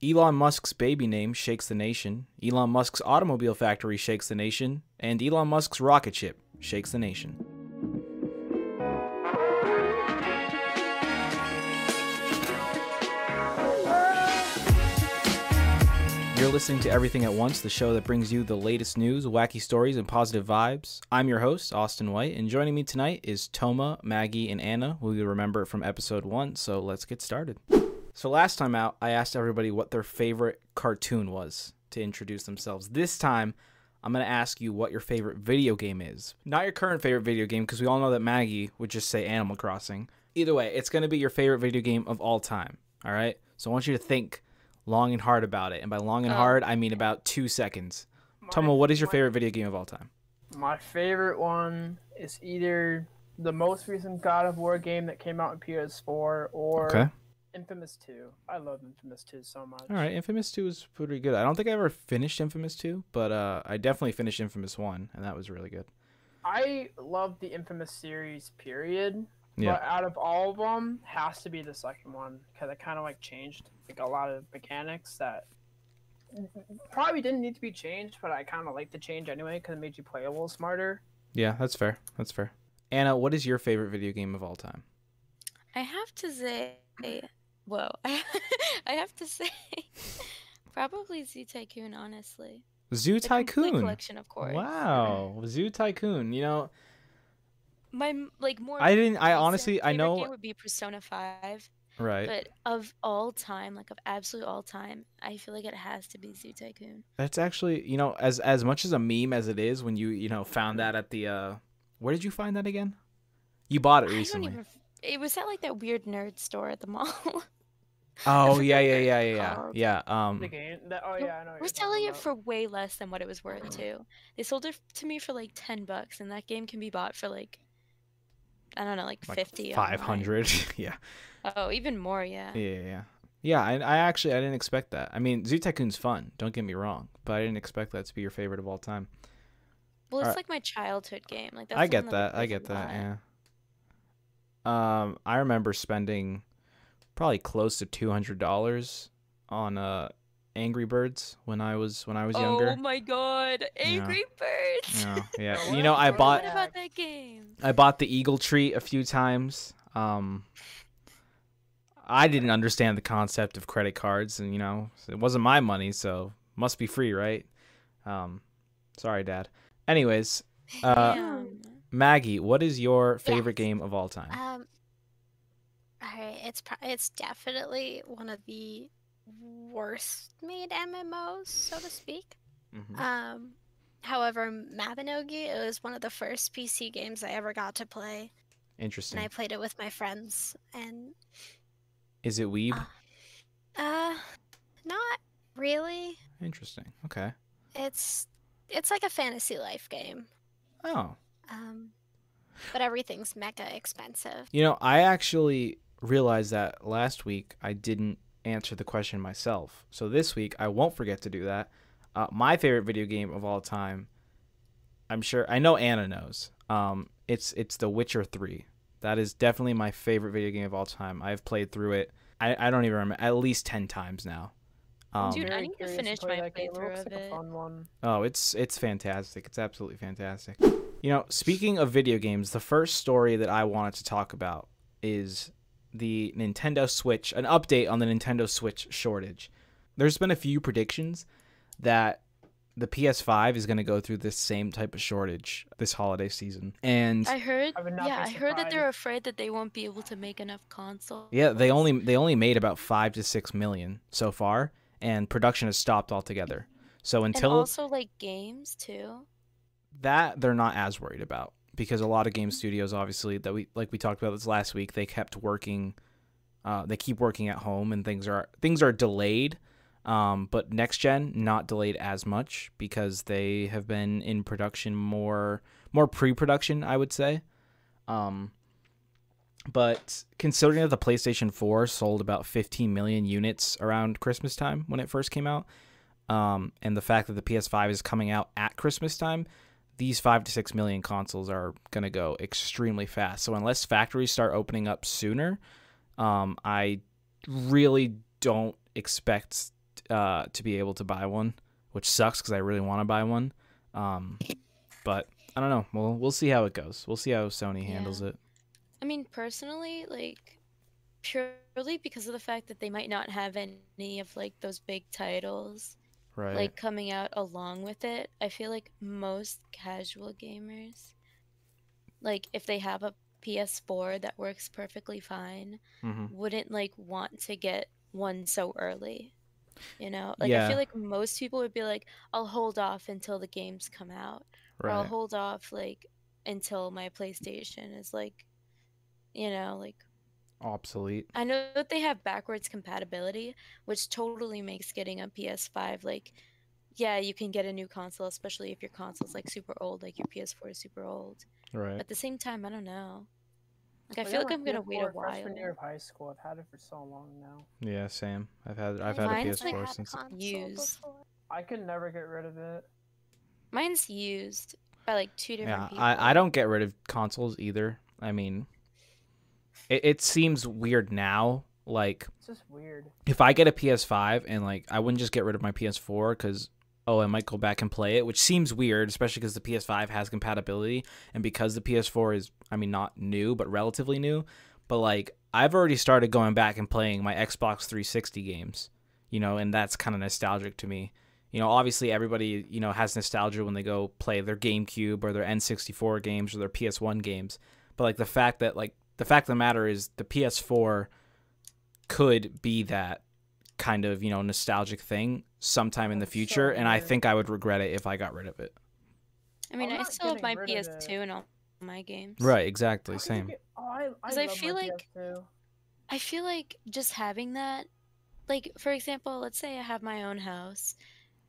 Elon Musk's baby name shakes the nation. Elon Musk's automobile factory shakes the nation. And Elon Musk's rocket ship shakes the nation. You're listening to Everything at Once, the show that brings you the latest news, wacky stories, and positive vibes. I'm your host, Austin White, and joining me tonight is Toma, Maggie, and Anna, who you remember from episode 1, so let's get started. So last time out, I asked everybody what their favorite cartoon was to introduce themselves. This time, I'm going to ask you what your favorite video game is. Not your current favorite video game, because we all know that Maggie would just say Animal Crossing. Either way, it's going to be your favorite video game of all time, all right? So I want you to think long and hard about it, and by long and hard I mean about 2 seconds. Tomo, what is your favorite video game of all time? My favorite one is either the most recent God of War game that came out on PS4 or Infamous 2. I love Infamous 2 so much. All right, Infamous 2 is pretty good. I don't think I ever finished Infamous 2, but I definitely finished Infamous 1, and that was really good. I love the Infamous series, period. Yeah. But out of all of them, has to be the second one because it kind of like changed like a lot of mechanics that probably didn't need to be changed, but I kind of like the change anyway because it made you play a little smarter. Yeah, that's fair. That's fair. Anna, what is your favorite video game of all time? I have to say, I have to say, probably Zoo Tycoon, honestly. Zoo Tycoon? The collection, of course. Wow, Zoo Tycoon. You know. My like more. I didn't. I honestly. I know. Game would be Persona 5. Right. But of all time, like of absolute all time, I feel like it has to be Zoo Tycoon. That's actually, you know, as much as a meme as it is, when you know found that at the where did you find that again? You bought it recently. I don't even, it was at like that weird nerd store at the mall. Oh yeah. We're selling it for way less than what it was worth too. They sold it to me for like $10, and that game can be bought for like. I don't know, like 50. 500, yeah. Oh, even more, yeah. Yeah, I didn't expect that. I mean, Zoo Tycoon's fun, don't get me wrong, but I didn't expect that to be your favorite of all time. Well, it's like my childhood game. Like that's I get that, yeah. I remember spending probably close to $200 on Angry Birds when I was younger. Oh my god, Angry Birds! Yeah. You know, I bought. What about that game? I bought the eagle treat a few times. I didn't understand the concept of credit cards, and you know, it wasn't my money, so must be free, right? Sorry, Dad. Anyways, Maggie, what is your favorite game of all time? All right, it's definitely one of the worst made MMOs, so to speak. However, Mabinogi, it was one of the first PC games I ever got to play. Interesting. And I played it with my friends. And is it Weeb? Not really. Interesting. Okay. It's like a fantasy life game. Oh. But everything's mega expensive. You know, I actually realized that last week I didn't answer the question myself. So this week I won't forget to do that. My favorite video game of all time, I'm sure I know Anna knows. It's The Witcher 3. That is definitely my favorite video game of all time. I've played through it. I don't even remember, at least 10 times now. Dude, I need to finish my playthrough of it. Oh, it's fantastic. It's absolutely fantastic. You know, speaking of video games, the first story that I wanted to talk about is the Nintendo Switch, an update on the Nintendo Switch shortage. There's been a few predictions that the PS5 is going to go through this same type of shortage this holiday season. And I heard that they're afraid that they won't be able to make enough consoles. Yeah, they only made about 5 to 6 million so far, and production has stopped altogether. So until and also like games too. That they're not as worried about. Because a lot of game studios, obviously, that we talked about this last week, they kept working, they keep working at home, and things are delayed. But next gen not delayed as much because they have been in production more pre-production, I would say. But considering that the PlayStation 4 sold about 15 million units around Christmas time when it first came out, and the fact that the PS5 is coming out at Christmas time. These 5 to 6 million consoles are going to go extremely fast. So unless factories start opening up sooner, I really don't expect to be able to buy one, which sucks because I really want to buy one. But I don't know. We'll see how it goes. We'll see how Sony handles it. I mean, personally, like, purely because of the fact that they might not have any of, like, those big titles, right, like, coming out along with it. I feel like most casual gamers, like, if they have a PS4 that works perfectly fine, wouldn't, like, want to get one so early, you know? Like, I feel like most people would be like, I'll hold off until the games come out. Right. Or I'll hold off, like, until my PlayStation is, like, you know, like, obsolete. I know that they have backwards compatibility, which totally makes getting a PS5, like, yeah, you can get a new console, especially if your console's, like, super old, like your PS4 is super old. Right. But at the same time, I don't know. Like, I feel like I'm going to wait a while. Freshman year of high school. I've had it for so long now. Yeah, same. I've had a PS4 since used. I could never get rid of it. Mine's used by, like, two different people. I don't get rid of consoles either. I mean, it seems weird now. Like, it's just weird. If I get a PS5 and, like, I wouldn't just get rid of my PS4 because, oh, I might go back and play it, which seems weird, especially because the PS5 has compatibility and because the PS4 is, I mean, not new, but relatively new. But, like, I've already started going back and playing my Xbox 360 games, you know, and that's kind of nostalgic to me. You know, obviously everybody, you know, has nostalgia when they go play their GameCube or their N64 games or their PS1 games. But, like, the fact that, like, the fact of the matter is the PS4 could be that kind of, you know, nostalgic thing sometime in the future. And I think I would regret it if I got rid of it. I mean, I still have my PS2 and all my games. Right, exactly. Same. Because I feel like, just having that, like, for example, let's say I have my own house.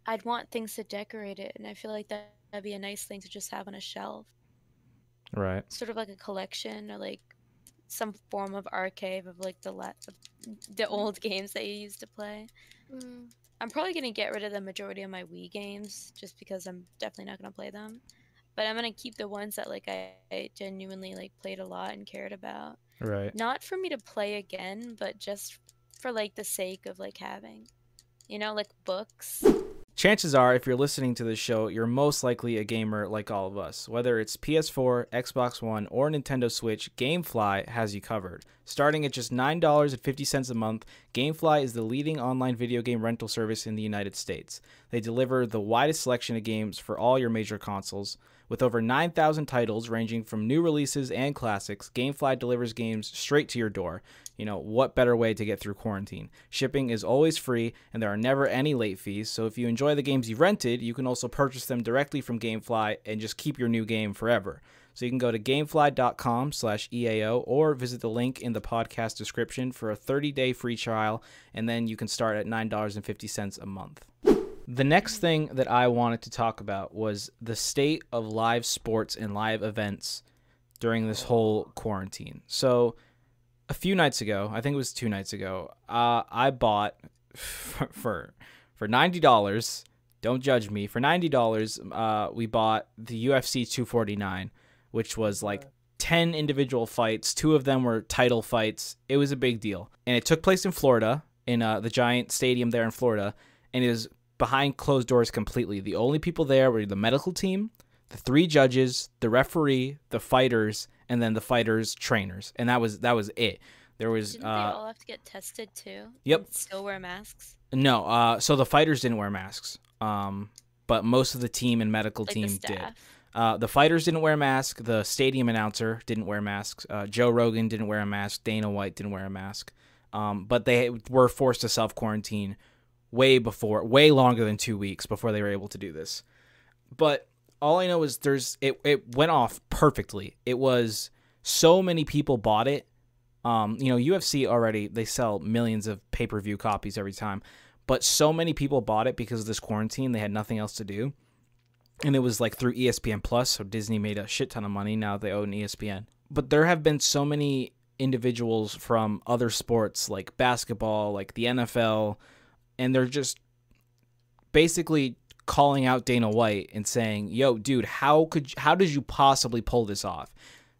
I'd want things to decorate it. And I feel like that'd be a nice thing to just have on a shelf. Right. Sort of like a collection or, like, some form of archive of, like, the old games that you used to play. I'm probably going to get rid of the majority of my Wii games just because I'm definitely not going to play them. But I'm going to keep the ones that, like, I genuinely, like, played a lot and cared about. Right. Not for me to play again, but just for, like, the sake of, like, having, you know, like, books. Chances are, if you're listening to this show, you're most likely a gamer like all of us. Whether it's PS4, Xbox One, or Nintendo Switch, GameFly has you covered. Starting at just $9.50 a month, GameFly is the leading online video game rental service in the United States. They deliver the widest selection of games for all your major consoles. With over 9,000 titles ranging from new releases and classics, GameFly delivers games straight to your door. You know, what better way to get through quarantine? Shipping is always free, and there are never any late fees, so if you enjoy the games you've rented, you can also purchase them directly from GameFly and just keep your new game forever. So you can go to gamefly.com/EAO or visit the link in the podcast description for a 30-day free trial, and then you can start at $9.50 a month. The next thing that I wanted to talk about was the state of live sports and live events during this whole quarantine. So a few nights ago, I think it was 2 nights ago, I bought for $90, don't judge me, for $90, we bought the UFC 249, which was like 10 individual fights. 2 of them were title fights. It was a big deal. And it took place in Florida, in the giant stadium there in Florida, and it was behind closed doors completely. The only people there were the medical team, the 3 judges, the referee, the fighters, and then the fighters' trainers. And that was it. There was didn't they all have to get tested too? Yep. And still wear masks? No, so the fighters didn't wear masks. But most of the team and medical like team did. The fighters didn't wear masks, the stadium announcer didn't wear masks, Joe Rogan didn't wear a mask, Dana White didn't wear a mask. But they were forced to self-quarantine way longer than 2 weeks before they were able to do this. But all I know is it went off perfectly. It was so many people bought it. You know, UFC already, they sell millions of pay-per-view copies every time, but so many people bought it because of this quarantine. They had nothing else to do. And it was like through ESPN Plus. So Disney made a shit ton of money. Now they own ESPN, but there have been so many individuals from other sports like basketball, like the NFL, and they're just basically calling out Dana White and saying, yo, dude, how did you possibly pull this off?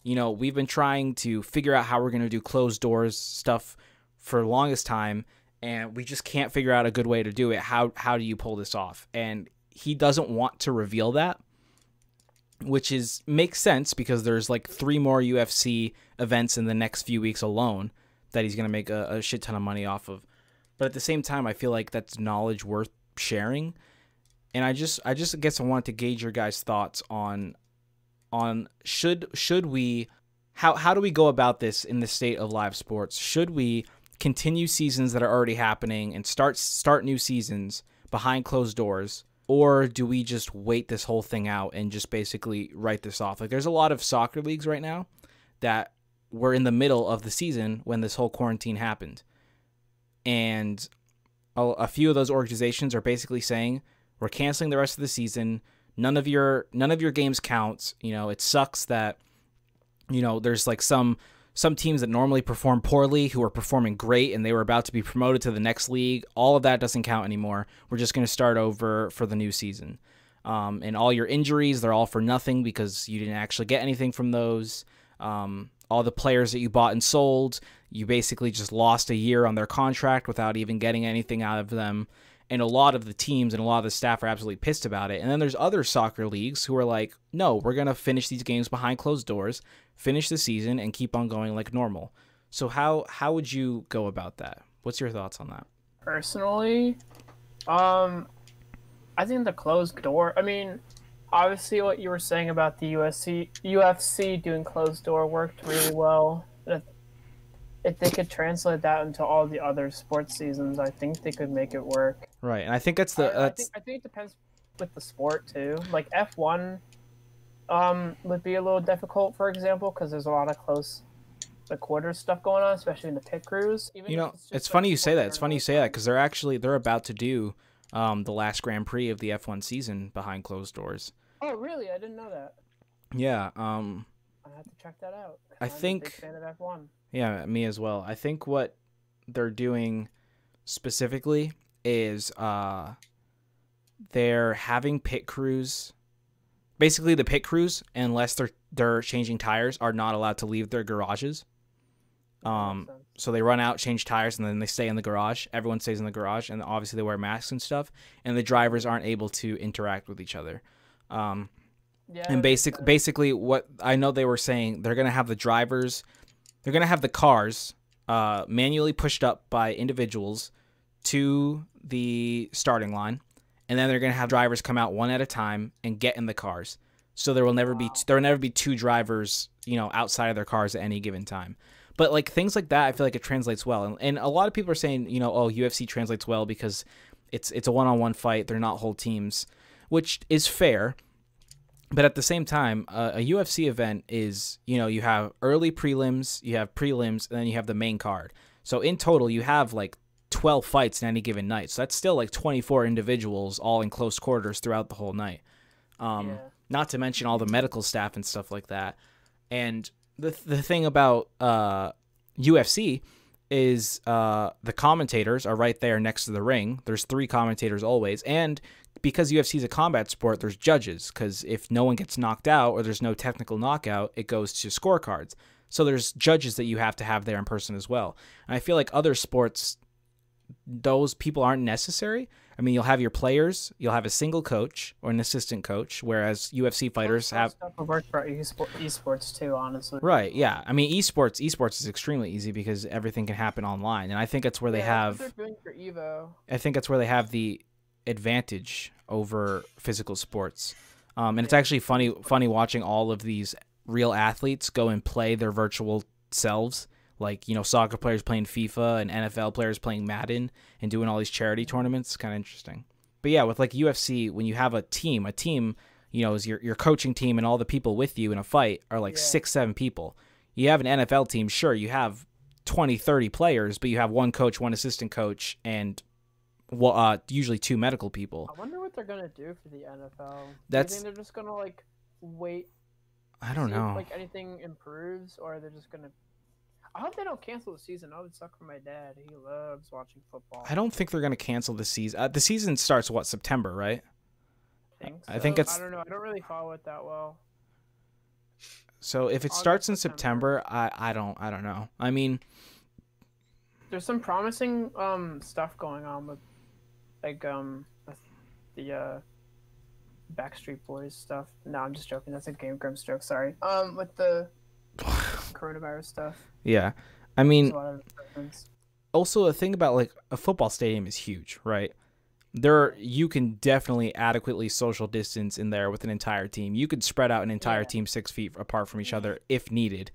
You know, we've been trying to figure out how we're going to do closed doors stuff for the longest time, and we just can't figure out a good way to do it. How do you pull this off? And he doesn't want to reveal that, which is makes sense because there's like 3 more UFC events in the next few weeks alone that he's going to make a shit ton of money off of. But at the same time, I feel like that's knowledge worth sharing. And I just guess I wanted to gauge your guys' thoughts on should we, how do we go about this in the state of live sports? Should we continue seasons that are already happening and start new seasons behind closed doors? Or do we just wait this whole thing out and just basically write this off? Like, there's a lot of soccer leagues right now that were in the middle of the season when this whole quarantine happened. And a few of those organizations are basically saying, we're canceling the rest of the season. None of your games counts. You know, it sucks that, you know, there's like some teams that normally perform poorly who are performing great and they were about to be promoted to the next league. All of that doesn't count anymore. We're just going to start over for the new season. And all your injuries, they're all for nothing because you didn't actually get anything from those. All the players that you bought and sold, you basically just lost a year on their contract without even getting anything out of them. And a lot of the teams and a lot of the staff are absolutely pissed about it. And then there's other soccer leagues who are like, no, we're going to finish these games behind closed doors, finish the season, and keep on going like normal. So how would you go about that? What's your thoughts on that? Personally, I think the closed door, I mean, obviously what you were saying about the UFC doing closed door worked really well. If they could translate that into all the other sports seasons, I think they could make it work. Right, and I think that's the... I think it depends with the sport, too. Like, F1 would be a little difficult, for example, because there's a lot of close the quarter stuff going on, especially in the pit crews. Even, you know, it's funny you say that. It's funny you say that, because they're about to do the last Grand Prix of the F1 season behind closed doors. Oh, really? I didn't know that. Yeah. I have to check that out. I think... I'm a big fan of F1. Yeah, me as well. I think what they're doing specifically is they're having pit crews. Basically, the pit crews, unless they're changing tires, are not allowed to leave their garages. So they run out, change tires, and then they stay in the garage. Everyone stays in the garage, and obviously they wear masks and stuff. And the drivers aren't able to interact with each other. Yeah, and basically, what I know they were saying, they're gonna have the drivers. They're going to have the cars manually pushed up by individuals to the starting line, and then they're going to have drivers come out one at a time and get in the cars. So there will never be two drivers, you know, outside of their cars at any given time. But like things like that, I feel like it translates well. And a lot of people are saying, you know, oh, UFC translates well because it's a one-on-one fight. They're not whole teams, which is fair. But at the same time, a UFC event is, you know, you have early prelims, you have prelims, and then you have the main card. So in total, you have like 12 fights in any given night. So that's still like 24 individuals all in close quarters throughout the whole night. Yeah. Not to mention all the medical staff and stuff like that. And the thing about UFC is the commentators are right there next to the ring. There's 3 commentators always. And because UFC is a combat sport, there's judges, because if no one gets knocked out or there's no technical knockout, it goes to scorecards. So there's judges that you have to have there in person as well. And I feel like other sports, those people aren't necessary. I mean, you'll have your players, you'll have a single coach or an assistant coach, whereas UFC fighters have... Stuff will work for esports too, honestly. Right, yeah. I mean, esports is extremely easy because everything can happen online. And I think that's where they have... That's what they're doing for Evo. I think that's where they have the advantage over physical sports, and it's actually funny watching all of these real athletes go and play their virtual selves, like, you know, soccer players playing FIFA and NFL players playing Madden and doing all these charity tournaments. It's kind of interesting. But yeah, with like UFC, when you have a team, you know, is your coaching team and all the people with you in a fight are like 6-7 people. You have an NFL team, sure, you have 20-30 players, but you have one coach, one assistant coach, and usually 2 medical people. I wonder what they're gonna do for the NFL. Do you think they're just gonna like wait? I don't know. If, like, anything improves, or they're just gonna. I hope they don't cancel the season. I would suck for my dad. He loves watching football. I don't think they're gonna cancel the season. The season starts what, September, right? I think so. I think it's. I don't know. I don't really follow it that well. So if it starts in September, I don't know. I mean, There's some promising stuff going on with, like, with the Backstreet Boys stuff. No, I'm just joking. That's a Game Grumps joke. Sorry. With the coronavirus stuff. Yeah, I mean, also the thing about like a football stadium is huge, right? There, you can definitely adequately social distance in there with an entire team. You could spread out an entire team 6 feet apart from each other if needed.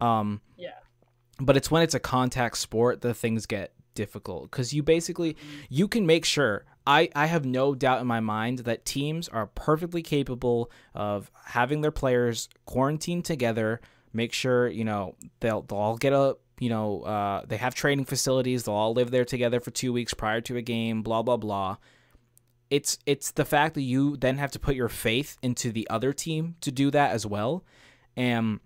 But it's when it's a contact sport that things get difficult, because you basically, you can make sure, I have no doubt in my mind that teams are perfectly capable of having their players quarantined together, make sure, you know, they'll all get a, you know, they have training facilities, they'll all live there together for 2 weeks prior to a game, blah, blah, blah. It's the fact that you then have to put your faith into the other team to do that as well. And,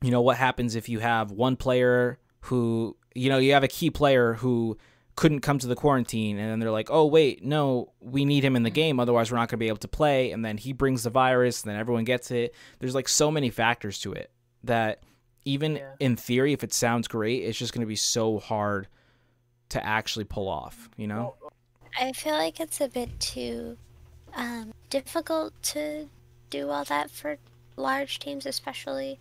you know, what happens if you have one player who, you know, you have a key player who couldn't come to the quarantine, and then they're like, oh, wait, no, we need him in the game, otherwise we're not going to be able to play. And then he brings the virus, and then everyone gets it. There's like so many factors to it that even in theory, if it sounds great, it's just going to be so hard to actually pull off, you know? I feel like it's a bit too difficult to do all that for large teams, especially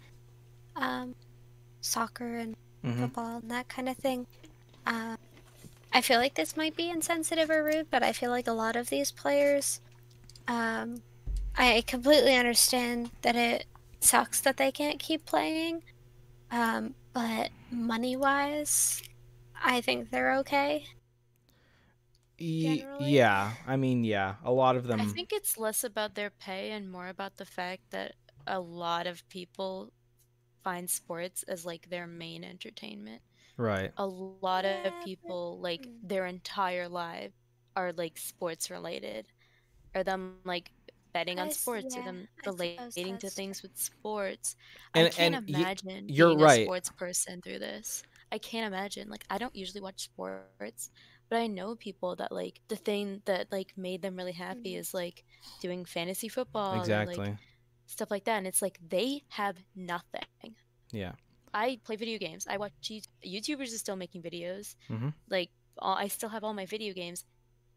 soccer and football and that kind of thing. I feel like this might be insensitive or rude, but I feel like a lot of these players, I completely understand that it sucks that they can't keep playing. But money-wise, I think they're okay. Generally. Yeah, I mean, yeah, a lot of them. I think it's less about their pay and more about the fact that a lot of people find sports as, like, their main entertainment. Right. A lot of people, like, their entire life are, like, sports-related. Or them, like, betting on sports, or them relating to things with sports. And, I can't imagine being a sports person through this. I can't imagine. Like, I don't usually watch sports, but I know people that, like, the thing that, like, made them really happy is, like, doing fantasy football. Exactly. And, like, stuff like that. And it's like, they have nothing. Yeah. I play video games. I watch YouTubers are still making videos. Like, I still have all my video games.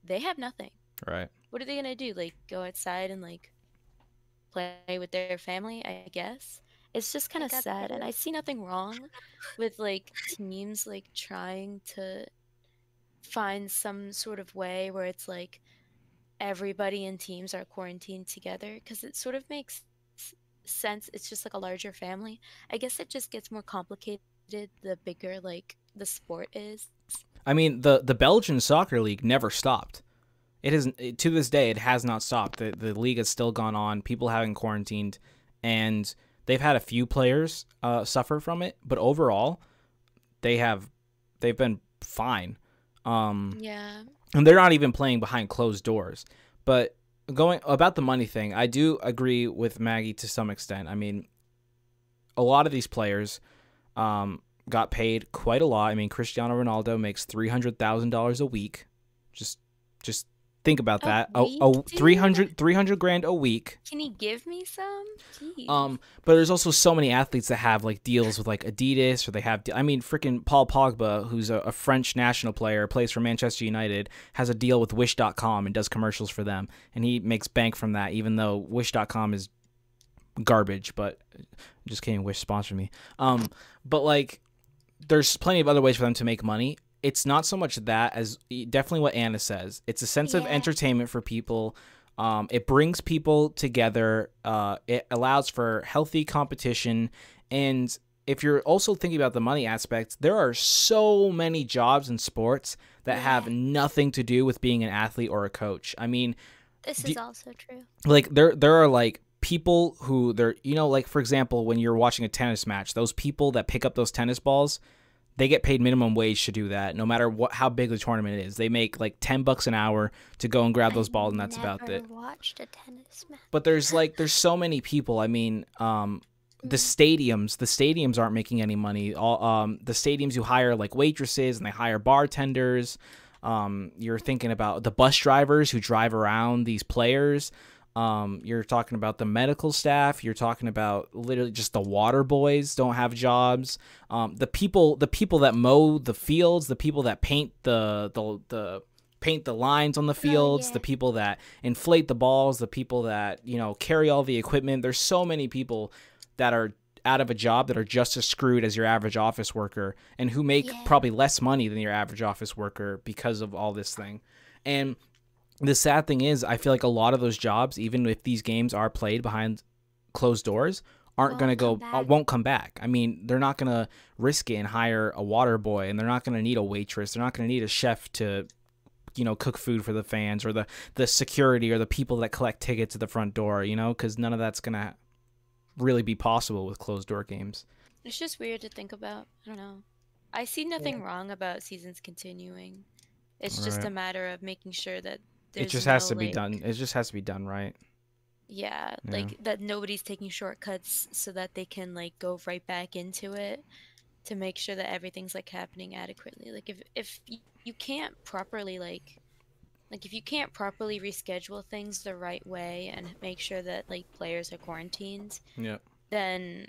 They have nothing. Right. What are they gonna do? Like, go outside and, like, play with their family, I guess? It's just kind of sad, and I see nothing wrong with, like, teams, like, trying to find some sort of way where it's, like, everybody in teams are quarantined together, because it sort of makes sense. It's just, like, a larger family. I guess it just gets more complicated the bigger, like, the sport is. I mean, the Belgian Soccer League never stopped. It isn't, to this day, it has not stopped. The league has still gone on. People haven't quarantined, and they've had a few players suffer from it. But overall, they've been fine. Yeah. And they're not even playing behind closed doors. But going about the money thing, I do agree with Maggie to some extent. I mean, a lot of these players got paid quite a lot. I mean, Cristiano Ronaldo makes $300,000 a week. Just think about that. $300 grand a week. Can he give me some? Jeez. But there's also so many athletes that have, like, deals with, like, Adidas, or they have, I mean, freaking Paul Pogba, who's a French national player, plays for Manchester United, has a deal with Wish.com and does commercials for them, and he makes bank from that, even though Wish.com is garbage. But just kidding, Wish sponsored me. But, like, there's plenty of other ways for them to make money. It's not so much that as definitely what Anna says. It's a sense of entertainment for people. It brings people together. It allows for healthy competition. And if you're also thinking about the money aspect, there are so many jobs in sports that have nothing to do with being an athlete or a coach. I mean, this is also true. Like, there are, like, people who they're, you know, like, for example, when you're watching a tennis match, those people that pick up those tennis balls, they get paid minimum wage to do that, no matter how big the tournament is. They make, like, $10 an hour to go and grab those balls, and that's about it. I've never watched a tennis match. But there's, like, there's so many people. I mean, the stadiums aren't making any money. All the stadiums, you hire, like, waitresses, and they hire bartenders. You're thinking about the bus drivers who drive around these players. You're talking about the medical staff. You're talking about literally just the water boys don't have jobs. The people that mow the fields, the people that paint the lines on the fields, the people that inflate the balls, the people that, you know, carry all the equipment. There's so many people that are out of a job that are just as screwed as your average office worker and who make probably less money than your average office worker because of all this thing. And the sad thing is, I feel like a lot of those jobs, even if these games are played behind closed doors, aren't going to go, won't come back. I mean, they're not going to risk it and hire a water boy, and they're not going to need a waitress. They're not going to need a chef to, you know, cook food for the fans, or the security, or the people that collect tickets at the front door, you know, because none of that's going to really be possible with closed door games. It's just weird to think about. I don't know. I see nothing wrong about seasons continuing. It's just a matter of making sure that there's it just has to be done right. Yeah, like that nobody's taking shortcuts so that they can like go right back into it, to make sure that everything's like happening adequately. Like if you can't properly like if you can't properly reschedule things the right way and make sure that like players are quarantined, then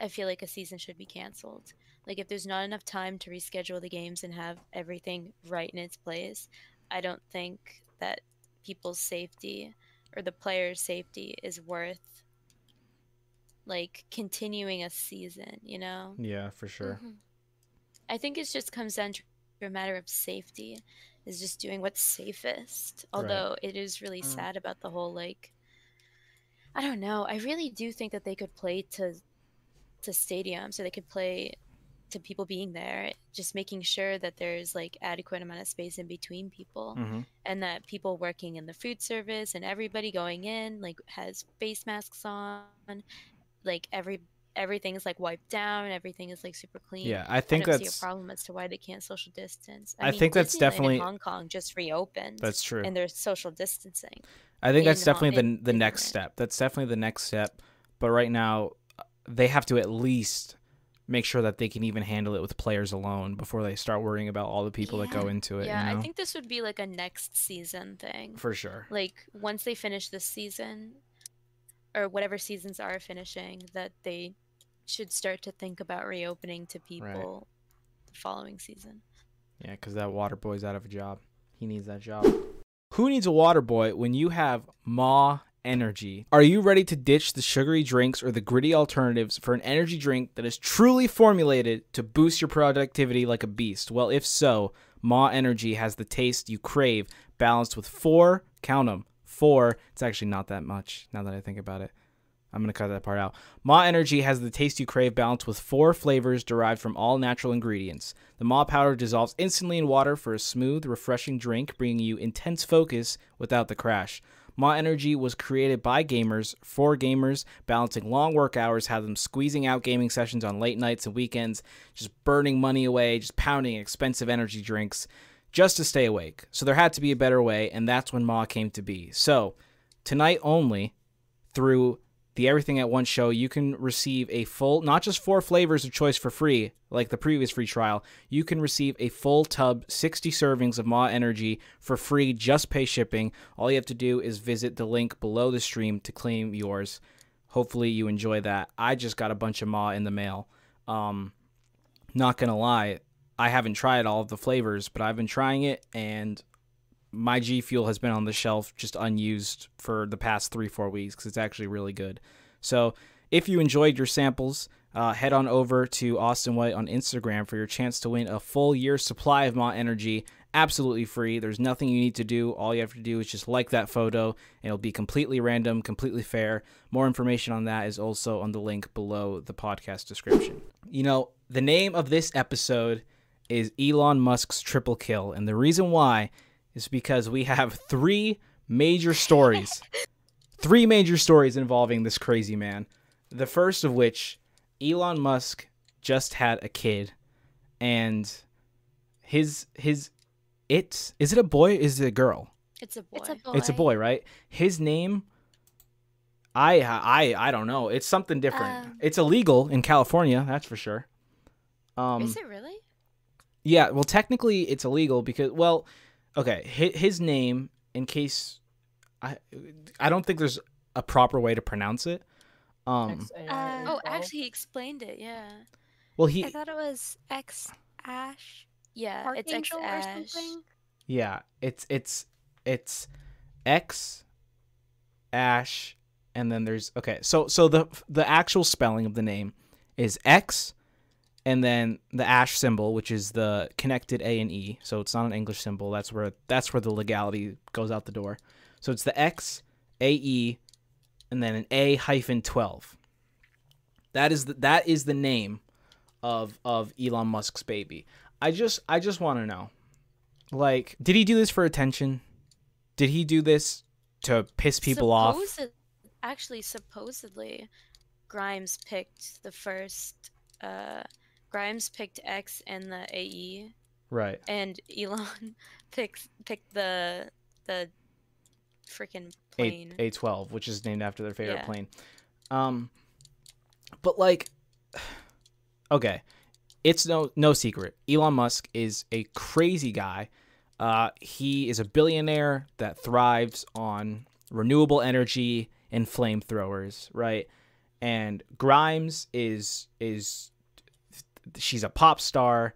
I feel like a season should be canceled. Like if there's not enough time to reschedule the games and have everything right in its place, I don't think that people's safety or the player's safety is worth like continuing a season, you know? Yeah, for sure. I think it just comes down to a matter of safety, is just doing what's safest. Although it is really sad about the whole, like, I don't know. I really do think that they could play to stadiums, or they could play to people being there, just making sure that there's like adequate amount of space in between people, and that people working in the food service and everybody going in like has face masks on, like everything is like wiped down, everything is like super clean. I think I don't see a problem as to why they can't social distance. I mean, think that's Disneyland definitely in Hong Kong just reopened. That's true, and there's social distancing. I think that's definitely the next step. That's definitely the next step, but right now they have to at least make sure that they can even handle it with players alone before they start worrying about all the people that go into it. You know? I think this would be like a next season thing. For sure. Like once they finish this season, or whatever seasons are finishing, that they should start to think about reopening to people the following season. Yeah, because that water boy's out of a job. He needs that job. Who needs a water boy when you have Ma Energy? Are you ready to ditch the sugary drinks or the gritty alternatives for an energy drink that is truly formulated to boost your productivity like a beast? Well, if so, Ma Energy has the taste you crave, balanced with four, count them, four. It's actually not that much now that I think about it. I'm going to cut that part out. Ma Energy has the taste you crave, balanced with four flavors derived from all natural ingredients. The Ma powder dissolves instantly in water for a smooth, refreshing drink, bringing you intense focus without the crash. Ma Energy was created by gamers for gamers, balancing long work hours, had them squeezing out gaming sessions on late nights and weekends, just burning money away, just pounding expensive energy drinks just to stay awake. So there had to be a better way, and that's when Ma came to be. So tonight only, through the Everything at Once show, you can receive a full, not just four flavors of choice for free, like the previous free trial. You can receive a full tub, 60 servings of Ma Energy for free, just pay shipping. All you have to do is visit the link below the stream to claim yours. Hopefully you enjoy that. I just got a bunch of Ma in the mail. Not going to lie, I haven't tried all of the flavors, but I've been trying it, and my G Fuel has been on the shelf just unused for the past 3-4 weeks because it's actually really good. So if you enjoyed your samples, head on over to Austin White on Instagram for your chance to win a full year's supply of Ma Energy absolutely free. There's nothing you need to do. All you have to do is just like that photo, and it'll be completely random, completely fair. More information on that is also on the link below the podcast description. You know, the name of this episode is Elon Musk's Triple Kill, and the reason why is because we have three major stories involving this crazy man. The first of which, Elon Musk just had a kid, and is it a boy? Is it a girl? It's a boy. It's a boy, right? His name, I don't know. It's something different. It's illegal in California, that's for sure. Is it really? Yeah. Well, technically, it's illegal because, well, okay, his name, in case I don't think there's a proper way to pronounce it. Oh, actually, he explained it. Yeah. Well, I thought it was X Ash. Yeah, it's X Ash. Or something. Yeah, it's X Ash, and then there's So the actual spelling of the name is X, and then the ash symbol, which is the connected A and E. So it's not an English symbol. That's where the legality goes out the door. So it's the X A E, and then an A-12. That is the name of Elon Musk's baby. I just want to know, like, did he do this for attention? Did he do this to piss people off? Actually, supposedly, Grimes picked X and the AE. Right. And Elon picked the freaking plane. A-12, which is named after their favorite plane. But like, okay, it's no secret. Elon Musk is a crazy guy. He is a billionaire that thrives on renewable energy and flamethrowers, right? And Grimes is she's a pop star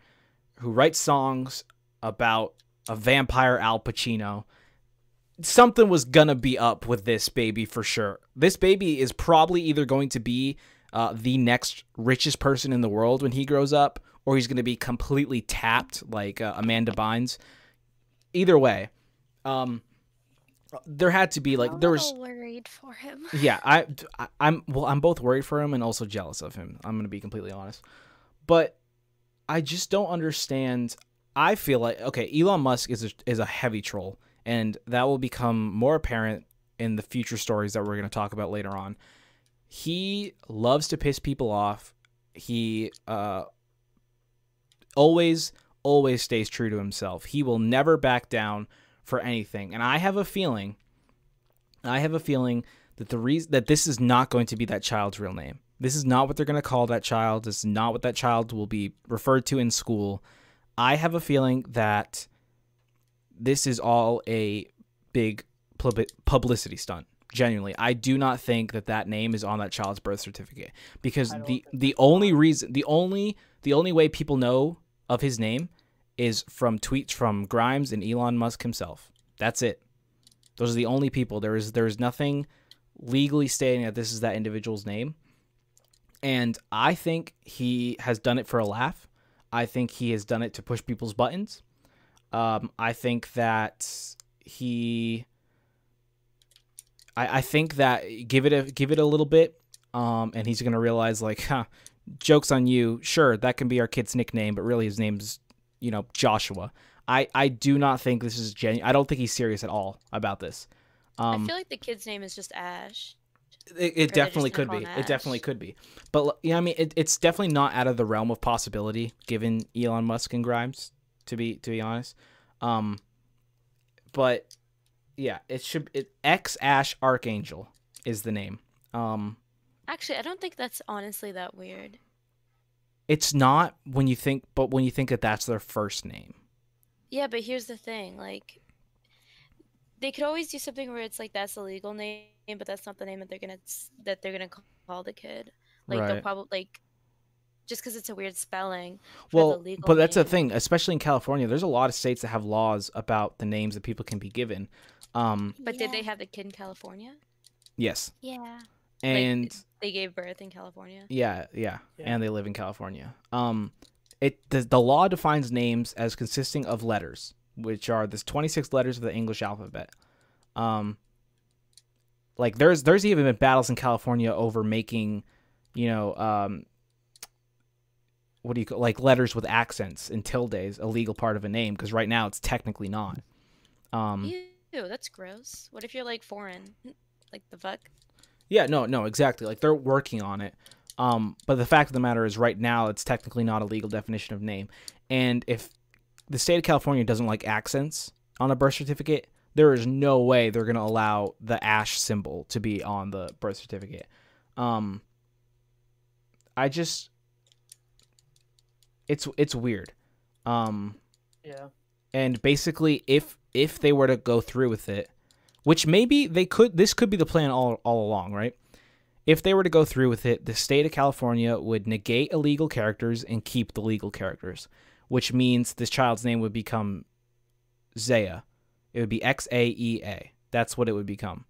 who writes songs about a vampire Al Pacino. Something was gonna be up with this baby for sure. This baby is probably either going to be the next richest person in the world when he grows up, or he's gonna be completely tapped like Amanda Bynes. Either way, there had to be like there was. I'm worried for him. Yeah, I'm both worried for him and also jealous of him. I'm gonna be completely honest, but I just don't understand. I feel like Elon Musk is a heavy troll. And that will become more apparent in the future stories that we're going to talk about later on. He loves to piss people off. He always stays true to himself. He will never back down for anything. And I have a feeling that the reason that this is not going to be that child's real name. This is not what they're going to call that child. This is not what that child will be referred to in school. I have a feeling that this is all a big publicity stunt. Genuinely, I do not think that name is on that child's birth certificate, because the only way people know of his name is from tweets from Grimes and Elon Musk himself. That's it. Those are the only people. There is nothing legally stating that this is that individual's name, and I think he has done it for a laugh. I think he has done it to push people's buttons. I think that give it a little bit, and he's gonna realize, like, huh, joke's on you. Sure, that can be our kid's nickname, but really his name's, you know, Joshua. I do not think this is genuine. I don't think he's serious at all about this. I feel like the kid's name is just Ash. It definitely could be. It definitely could be. But you know, I mean, it's definitely not out of the realm of possibility, given Elon Musk and Grimes. To be honest, but yeah, X Ash Archangel is the name. Actually, I don't think that's honestly that weird. It's not when you think that's their first name. Yeah, but here's the thing: like, they could always do something where it's like that's a legal name, but that's not the name that they're gonna call the kid. Like right. They'll probably like. Just because it's a weird spelling. Well, but that's the thing, especially in California. There's a lot of states that have laws about the names that people can be given. But did they have the kid in California? Yes. Yeah. And like, they gave birth in California. Yeah, and they live in California. The law defines names as consisting of letters, which are the 26 letters of the English alphabet. Like there's even been battles in California over making, you know. What do you call, like, letters with accents and tildes a legal part of a name, because right now it's technically not. Ew, that's gross. What if you're like foreign, like the fuck? Yeah, no, exactly. Like they're working on it. But the fact of the matter is, right now it's technically not a legal definition of name. And if the state of California doesn't like accents on a birth certificate, there is no way they're gonna allow the ash symbol to be on the birth certificate. It's weird. Yeah. And basically if they were to go through with it, which maybe they could, this could be the plan all along, right? If they were to go through with it, the state of California would negate illegal characters and keep the legal characters, which means this child's name would become Zaya. It would be XAEA. That's what it would become,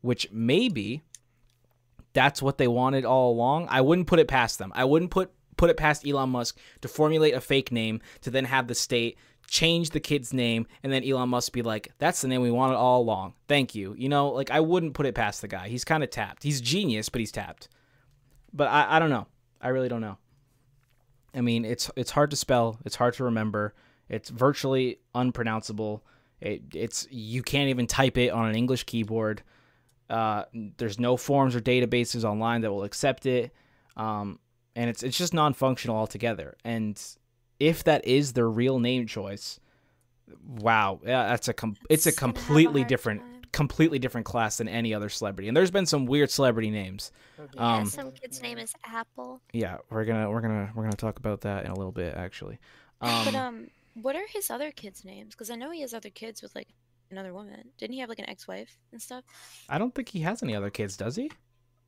which maybe that's what they wanted all along. I wouldn't put it past them. I wouldn't put it past Elon Musk to formulate a fake name to then have the state change the kid's name, and then Elon Musk be like, that's the name we wanted all along. Thank you. You know, like, I wouldn't put it past the guy. He's kind of tapped. He's genius, but he's tapped. But I don't know. I really don't know. I mean, it's hard to spell. It's hard to remember. It's virtually unpronounceable. You can't even type it on an English keyboard. There's no forms or databases online that will accept it. And it's just non-functional altogether. And if that is their real name choice, wow, yeah, that's it's a completely different class than any other celebrity. And there's been some weird celebrity names. Yeah, some kid's name is Apple. Yeah, we're gonna talk about that in a little bit, actually. But what are his other kids' names? Because I know he has other kids with like another woman. Didn't he have like an ex-wife and stuff? I don't think he has any other kids, does he?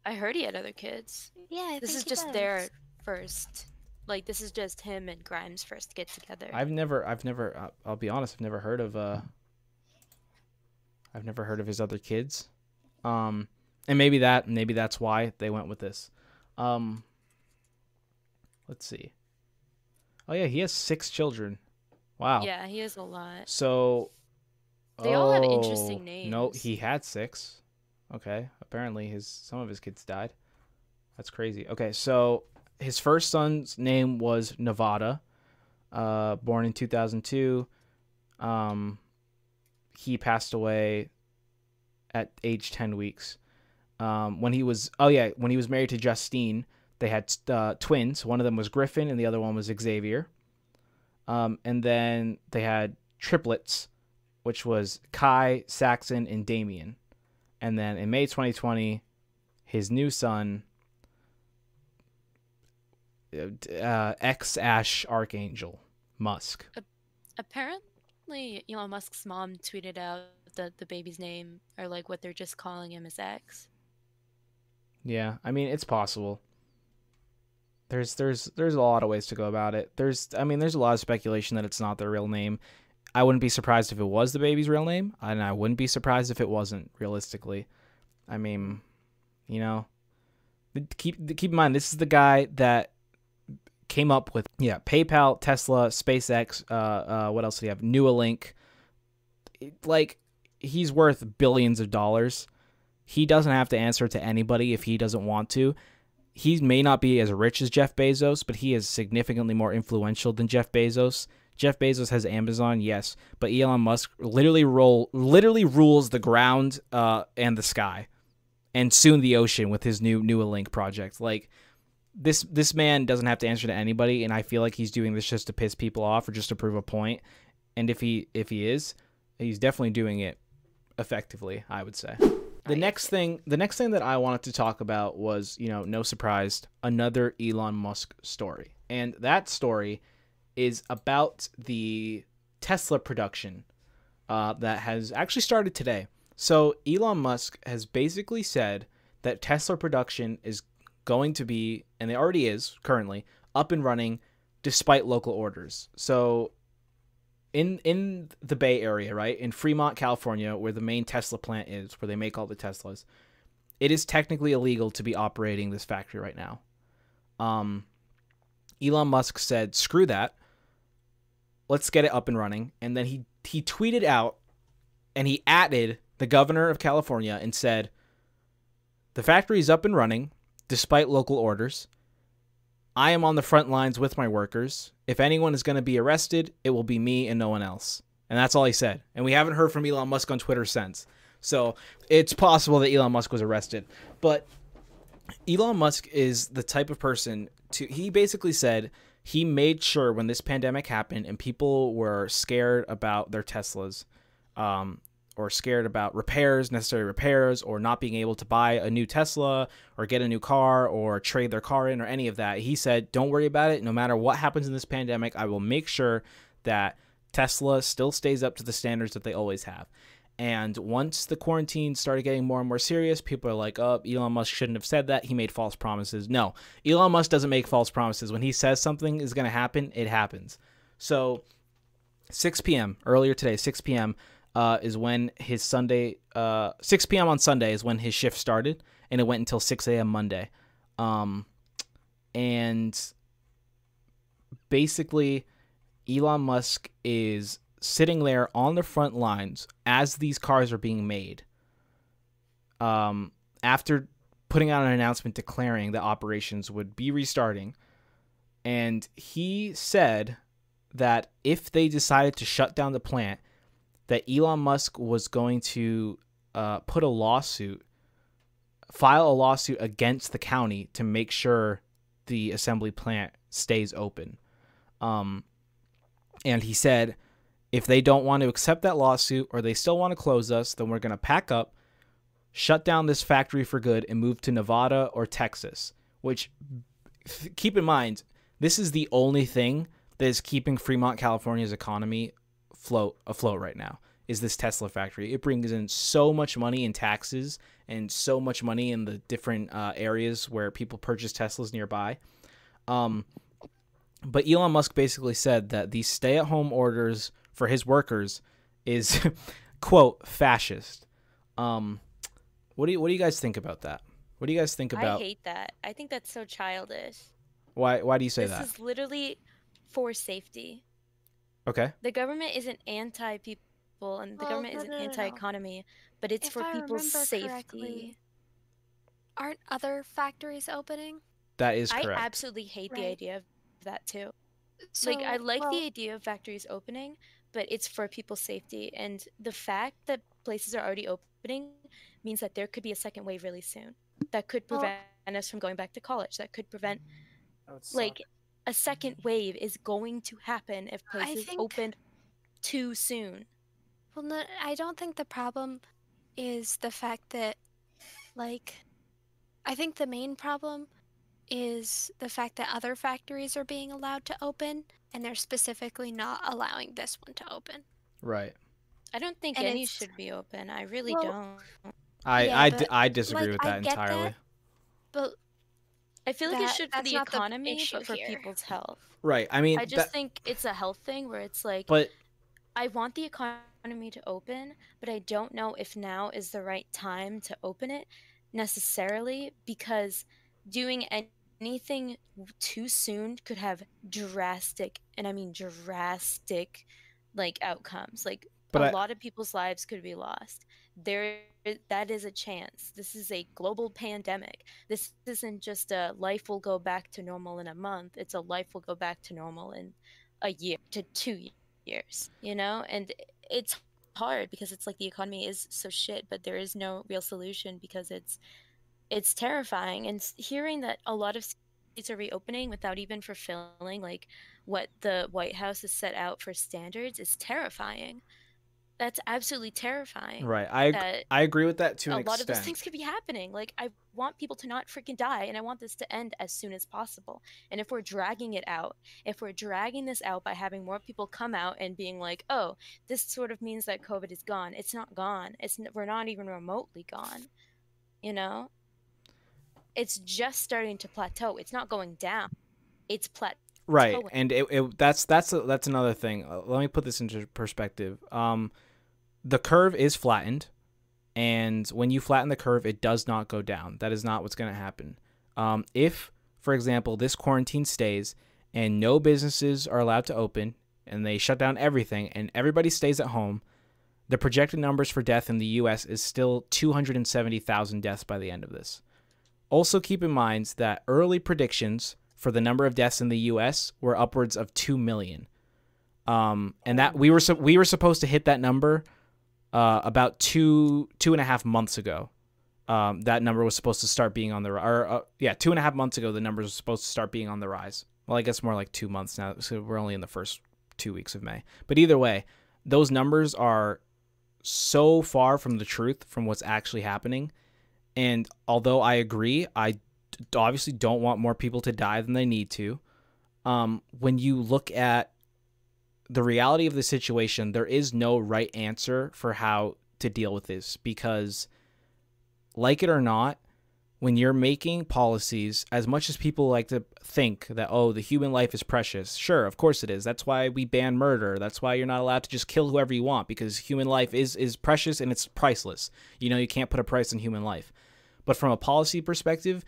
I heard he had other kids. Yeah, I this is just does. Their first. Like, this is just him and Grimes' first get together. I've never, I'll be honest, I've never heard of his other kids. And maybe that's why they went with this. Let's see. Oh yeah, he has 6 children. Wow. Yeah, he has a lot. So they all have interesting names. No, he had 6. Okay. Apparently some of his kids died. That's crazy. Okay, so his first son's name was Nevada, born in 2002. He passed away at age 10 weeks. When he was married to Justine, they had twins. One of them was Griffin and the other one was Xavier. And then they had triplets, which was Kai, Saxon, and Damien. And then in May 2020, his new son, X Æ Archangel Musk. Apparently, Elon Musk's mom tweeted out that the baby's name, or like what they're just calling him, is X. Yeah, I mean, it's possible. There's a lot of ways to go about it. There's a lot of speculation that it's not their real name. I wouldn't be surprised if it was the baby's real name, and I wouldn't be surprised if it wasn't, realistically. I mean, you know, keep in mind, this is the guy that came up with, yeah, PayPal, Tesla, SpaceX, what else do you have? Neuralink. Like, he's worth billions of dollars. He doesn't have to answer to anybody if he doesn't want to. He may not be as rich as Jeff Bezos, but he is significantly more influential than Jeff Bezos. Jeff Bezos has Amazon, yes, but Elon Musk literally rules the ground and the sky, and soon the ocean with his new Neuralink project. Like, This man doesn't have to answer to anybody, and I feel like he's doing this just to piss people off or just to prove a point. And if he is, he's definitely doing it effectively, I would say. The next thing that I wanted to talk about was, you know, no surprise, another Elon Musk story. And that story is about the Tesla production that has actually started today. So Elon Musk has basically said that Tesla production is going to be, and it already is currently, up and running despite local orders. So in the Bay Area, right, in Fremont, California, where the main Tesla plant is, where they make all the Teslas, it is technically illegal to be operating this factory right now. Elon Musk said, screw that. Let's get it up and running. And then he tweeted out, and he added the governor of California and said, the factory is up and running despite local orders. I am on the front lines with my workers. If anyone is going to be arrested, it will be me and no one else. And that's all he said. And we haven't heard from Elon Musk on Twitter since. So it's possible that Elon Musk was arrested. But Elon Musk is the type of person to... He basically said he made sure when this pandemic happened and people were scared about their Teslas, or scared about repairs, necessary repairs, or not being able to buy a new Tesla or get a new car or trade their car in or any of that, he said, don't worry about it. No matter what happens in this pandemic, I will make sure that Tesla still stays up to the standards that they always have. And once the quarantine started getting more and more serious, people are like, oh, Elon Musk shouldn't have said that. He made false promises. No, Elon Musk doesn't make false promises. When he says something is going to happen, it happens. So 6 p.m. earlier today, 6 p.m. is when his 6 p.m. on Sunday is when his shift started, and it went until 6 a.m. Monday. And basically, Elon Musk is sitting there on the front lines as these cars are being made, after putting out an announcement declaring that operations would be restarting. And he said that if they decided to shut down the plant, that Elon Musk was going to file a lawsuit against the county to make sure the assembly plant stays open. And he said, if they don't want to accept that lawsuit or they still want to close us, then we're going to pack up, shut down this factory for good, and move to Nevada or Texas. Which, keep in mind, this is the only thing that is keeping Fremont, California's economy afloat right now, is this Tesla factory. It brings in so much money in taxes and so much money in the different areas where people purchase Teslas nearby. But Elon Musk basically said that these stay-at-home orders for his workers is, quote, fascist. What do you guys think about that? What do you guys think about? I hate that. I think that's so childish. Why do you say that? This is literally for safety. Okay. The government isn't anti-people, and the government isn't anti-economy, but it's for people's safety. Aren't other factories opening? That is correct. I absolutely hate the idea of that too. So, like, I like the idea of factories opening, but it's for people's safety, and the fact that places are already opening means that there could be a second wave really soon. That could prevent us from going back to college. That could prevent, like, a second wave is going to happen if places open too soon. Well, no, I don't think the problem is the fact that, like, I think the main problem is the fact that other factories are being allowed to open, and they're specifically not allowing this one to open. Right. I don't think any should be open. I really don't. I disagree with that entirely. That, but I feel like it should for the economy, but for people's health. Right. I mean, I just think it's a health thing where it's like, I want the economy to open, but I don't know if now is the right time to open it necessarily, because doing anything too soon could have drastic, and I mean drastic, like, outcomes. Like, a lot of people's lives could be lost. That is a chance. This is a global pandemic. This isn't just a life will go back to normal in a month. It's a life will go back to normal in a year to 2 years, you know? And it's hard because it's like the economy is so shit, but there is no real solution because it's terrifying. And hearing that a lot of states are reopening without even fulfilling, like, what the White House has set out for standards is terrifying. That's absolutely terrifying. Right. I agree with that to an extent. A lot of those things could be happening. Like, I want people to not freaking die, and I want this to end as soon as possible. And if we're dragging it out, if we're dragging this out by having more people come out and being like, oh, this sort of means that COVID is gone. It's not gone. We're not even remotely gone, you know? It's just starting to plateau. It's not going down. It's plateauing. Right. And that's another thing. Let me put this into perspective. The curve is flattened, and when you flatten the curve, it does not go down. That is not what's going to happen. If, for example, this quarantine stays and no businesses are allowed to open and they shut down everything and everybody stays at home, the projected numbers for death in the U.S. is still 270,000 deaths by the end of this. Also keep in mind that early predictions for the number of deaths in the U.S. were upwards of 2 million. And that we were supposed to hit that number about two and a half months ago. That number was supposed to start being on the rise. 2.5 months ago, the numbers were supposed to start being on the rise. Well, I guess more like 2 months now. So we're only in the first 2 weeks of May. But either way, those numbers are so far from the truth, from what's actually happening. And although I agree, I obviously don't want more people to die than they need to. When you look at the reality of the situation, there is no right answer for how to deal with this, because like it or not, when you're making policies, as much as people like to think that, oh, the human life is precious, sure, of course it is. That's why we ban murder. That's why you're not allowed to just kill whoever you want, because human life is precious and it's priceless. You know, you can't put a price on human life. But from a policy perspective,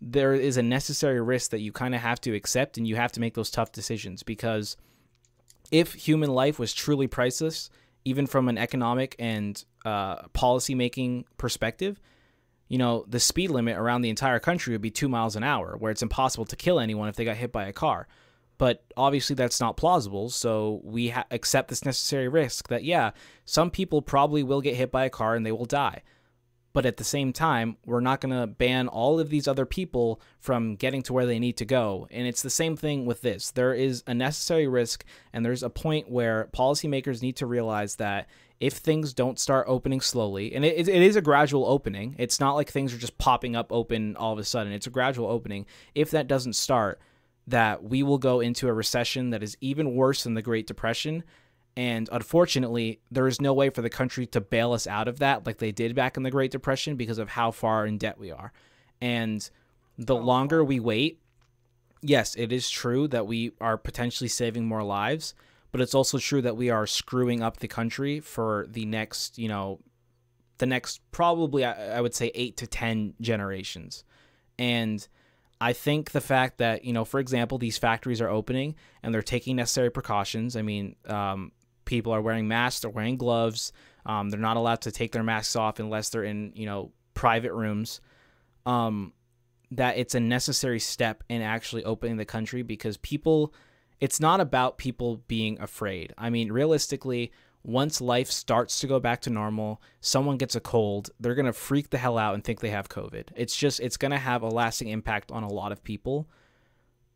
there is a necessary risk that you kind of have to accept, and you have to make those tough decisions, because if human life was truly priceless, even from an economic and policy-making perspective, you know, the speed limit around the entire country would be 2 miles an hour, where it's impossible to kill anyone if they got hit by a car. But obviously that's not plausible, so we accept this necessary risk that, yeah, some people probably will get hit by a car and they will die. But at the same time, we're not going to ban all of these other people from getting to where they need to go. And it's the same thing with this. There is a necessary risk, and there's a point where policymakers need to realize that if things don't start opening slowly, and it is a gradual opening. It's not like things are just popping up open all of a sudden. It's a gradual opening. If that doesn't start, that we will go into a recession that is even worse than the Great Depression. And unfortunately, there is no way for the country to bail us out of that like they did back in the Great Depression, because of how far in debt we are. And the longer we wait, yes, it is true that we are potentially saving more lives, but it's also true that we are screwing up the country for the next, you know, the next probably, I would say, 8 to 10 generations. And I think the fact that, you know, for example, these factories are opening and they're taking necessary precautions. I mean, people are wearing masks, they're wearing gloves. They're not allowed to take their masks off unless they're in, you know, private rooms. That it's a necessary step in actually opening the country, because people... It's not about people being afraid. I mean, realistically, once life starts to go back to normal, someone gets a cold, they're going to freak the hell out and think they have COVID. It's just, it's going to have a lasting impact on a lot of people.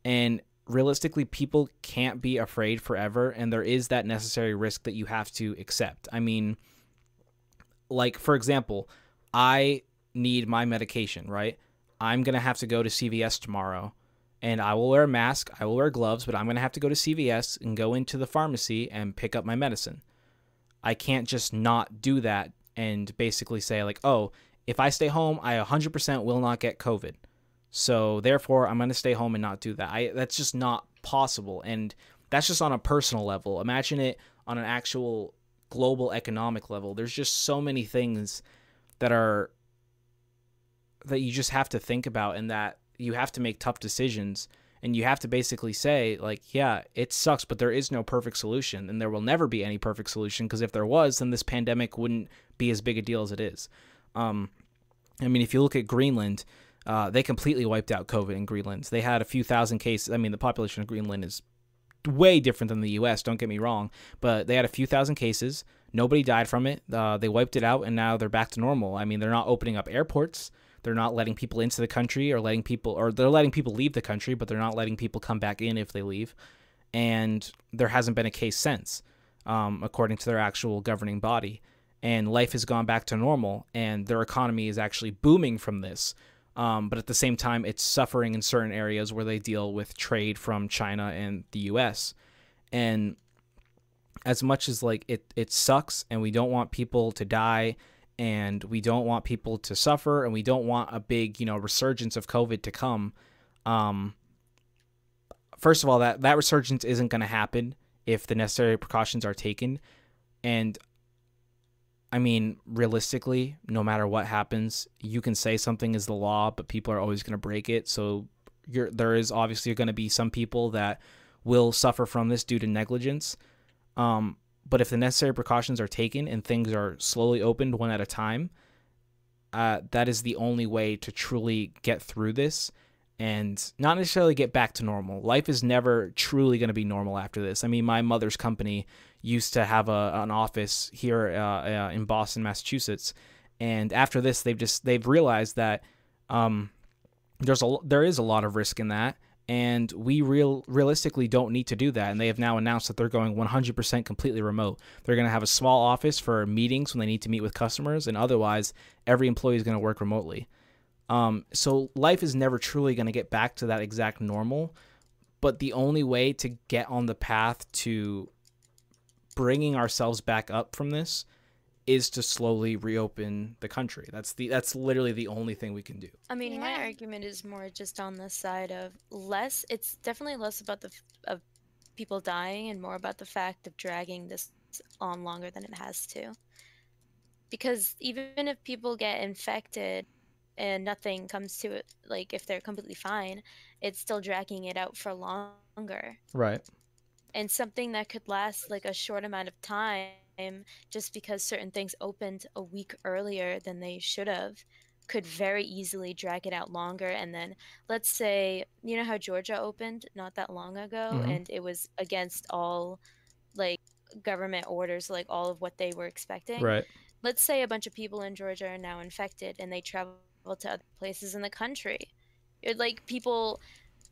And realistically, people can't be afraid forever. And there is that necessary risk that you have to accept. I mean, like, for example, I need my medication, right? I'm going to have to go to CVS tomorrow. And I will wear a mask, I will wear gloves, but I'm going to have to go to CVS and go into the pharmacy and pick up my medicine. I can't just not do that and basically say like, oh, if I stay home, I 100% will not get COVID. So therefore, I'm going to stay home and not do that. That's just not possible. And that's just on a personal level. Imagine it on an actual global economic level. There's just so many things that you just have to think about, and that you have to make tough decisions, and you have to basically say like, yeah, it sucks, but there is no perfect solution, and there will never be any perfect solution. Because if there was, then this pandemic wouldn't be as big a deal as it is. I mean, if you look at Greenland, they completely wiped out COVID in Greenland. They had a few thousand cases. I mean, the population of Greenland is way different than the US, don't get me wrong, but they had a few thousand cases. Nobody died from it. They wiped it out, and now they're back to normal. I mean, they're not opening up airports. They're not letting people into the country, or they're letting people leave the country, but they're not letting people come back in if they leave. And there hasn't been a case since, according to their actual governing body. And life has gone back to normal, and their economy is actually booming from this. But at the same time, it's suffering in certain areas where they deal with trade from China and the US. And as much as like it sucks, and we don't want people to die, and we don't want people to suffer, and we don't want a big, you know, resurgence of COVID to come. First of all, that resurgence isn't going to happen if the necessary precautions are taken. And I mean, realistically, no matter what happens, you can say something is the law, but people are always going to break it. So there is obviously going to be some people that will suffer from this due to negligence. But if the necessary precautions are taken and things are slowly opened one at a time, that is the only way to truly get through this, and not necessarily get back to normal. Life is never truly going to be normal after this. I mean, my mother's company used to have an office here in Boston, Massachusetts, and after this, they've realized that there is a lot of risk in that. And we realistically don't need to do that. And they have now announced that they're going 100% completely remote. They're going to have a small office for meetings when they need to meet with customers, and otherwise every employee is going to work remotely. So life is never truly going to get back to that exact normal. But the only way to get on the path to bringing ourselves back up from this is to slowly reopen the country. That's literally the only thing we can do. I mean, yeah. My argument is more just on the side of less. It's definitely less about the of people dying and more about the fact of dragging this on longer than it has to. Because even if people get infected and nothing comes to it, like if they're completely fine, it's still dragging it out for longer. Right. And something that could last like a short amount of time, just because certain things opened a week earlier than they should have, could very easily drag it out longer. And then let's say, you know how Georgia opened not that long ago, mm-hmm. and it was against all like government orders, like all of what they were expecting. Right. Let's say a bunch of people in Georgia are now infected and they travel to other places in the country. It, like people,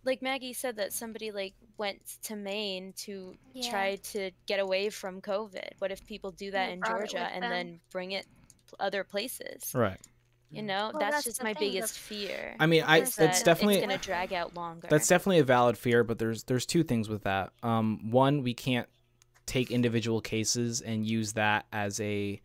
like Maggie said, that somebody like went to Maine to yeah. try to get away from COVID. What if people do that in Georgia and then bring it other places? Right. You know, well, that's just my biggest fear. I mean, that's definitely going to drag out longer. That's definitely a valid fear, but there's two things with that. One, we can't take individual cases and use that as a,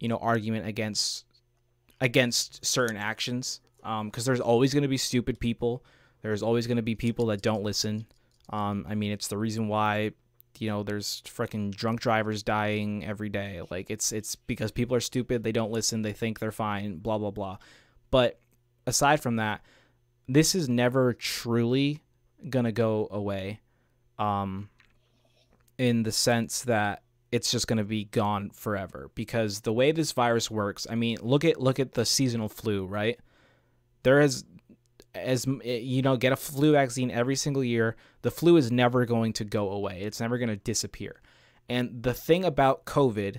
you know, argument against certain actions, because there's always going to be stupid people. There's always going to be people that don't listen. I mean, it's the reason why, you know, there's freaking drunk drivers dying every day. Like, it's because people are stupid. They don't listen. They think they're fine, blah, blah, blah. But aside from that, this is never truly going to go away, in the sense that it's just going to be gone forever. Because the way this virus works, I mean, look at the seasonal flu, right? There is... as you know, get a flu vaccine every single year. The flu is never going to go away. It's never going to disappear. And the thing about COVID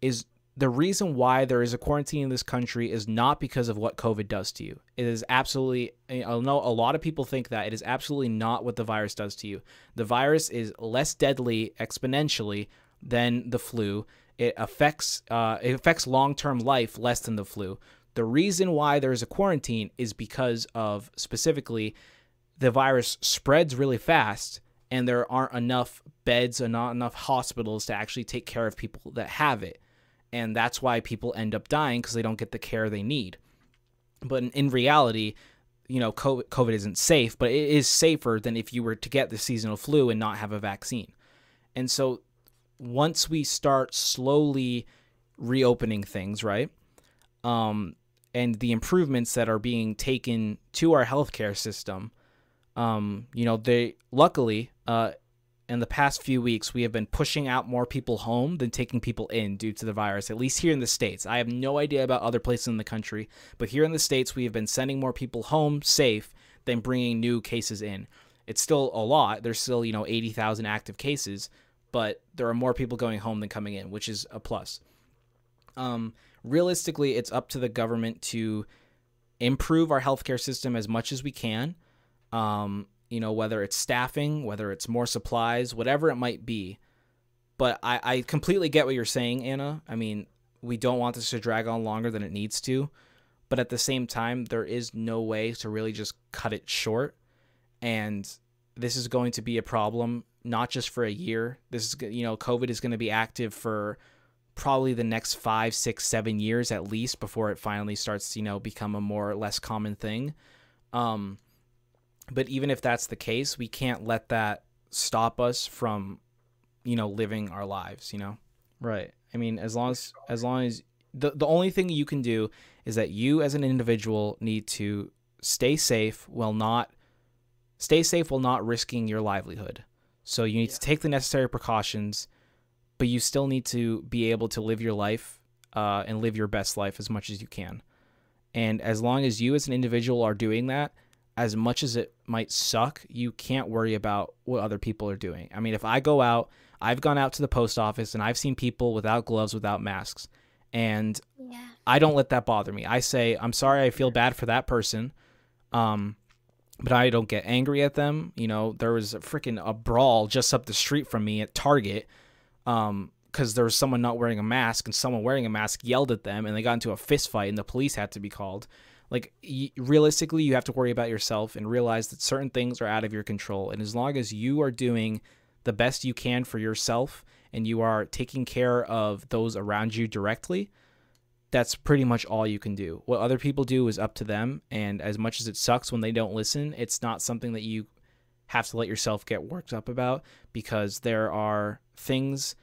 is the reason why there is a quarantine in this country is not because of what COVID does to you. It is absolutely, I know a lot of people think that. It is absolutely not what the virus does to you. The virus is less deadly exponentially than the flu. It affects long-term life less than the flu. The reason why there's a quarantine is because of, specifically, the virus spreads really fast and there aren't enough beds and not enough hospitals to actually take care of people that have it. And that's why people end up dying, because they don't get the care they need. But in reality, you know, COVID isn't safe, but it is safer than if you were to get the seasonal flu and not have a vaccine. And so once we start slowly reopening things, right? And the improvements that are being taken to our healthcare system, you know, they luckily in the past few weeks, we have been pushing out more people home than taking people in due to the virus, at least here in the States. I have no idea about other places in the country, but here in the States, we have been sending more people home safe than bringing new cases in. It's still a lot. There's still, you know, 80,000 active cases, but there are more people going home than coming in, which is a plus. Realistically, it's up to the government to improve our healthcare system as much as we can. You know, whether it's staffing, whether it's more supplies, whatever it might be. But I completely get what you're saying, Anna. I mean, we don't want this to drag on longer than it needs to. But at the same time, there is no way to really just cut it short. And this is going to be a problem, not just for a year. This is, you know, COVID is going to be active for probably the next 5, 6, 7 years at least before it finally starts to, you know, become a more or less common thing. But even if that's the case, we can't let that stop us from, you know, living our lives, you know? Right. I mean, as long as the only thing you can do is that you as an individual need to stay safe while not risking your livelihood. So you need to take the necessary precautions, but you still need to be able to live your life and live your best life as much as you can. And as long as you as an individual are doing that, as much as it might suck, you can't worry about what other people are doing. I mean, if I go out, I've gone out to the post office and I've seen people without gloves, without masks. And I don't let that bother me. I say, I'm sorry, I feel bad for that person. But I don't get angry at them. You know, there was a brawl just up the street from me at Target, because there was someone not wearing a mask and someone wearing a mask yelled at them and they got into a fist fight and the police had to be called. Like, realistically, you have to worry about yourself and realize that certain things are out of your control. And as long as you are doing the best you can for yourself and you are taking care of those around you directly, that's pretty much all you can do. What other people do is up to them, and as much as it sucks when they don't listen, it's not something that you have to let yourself get worked up about, because there are things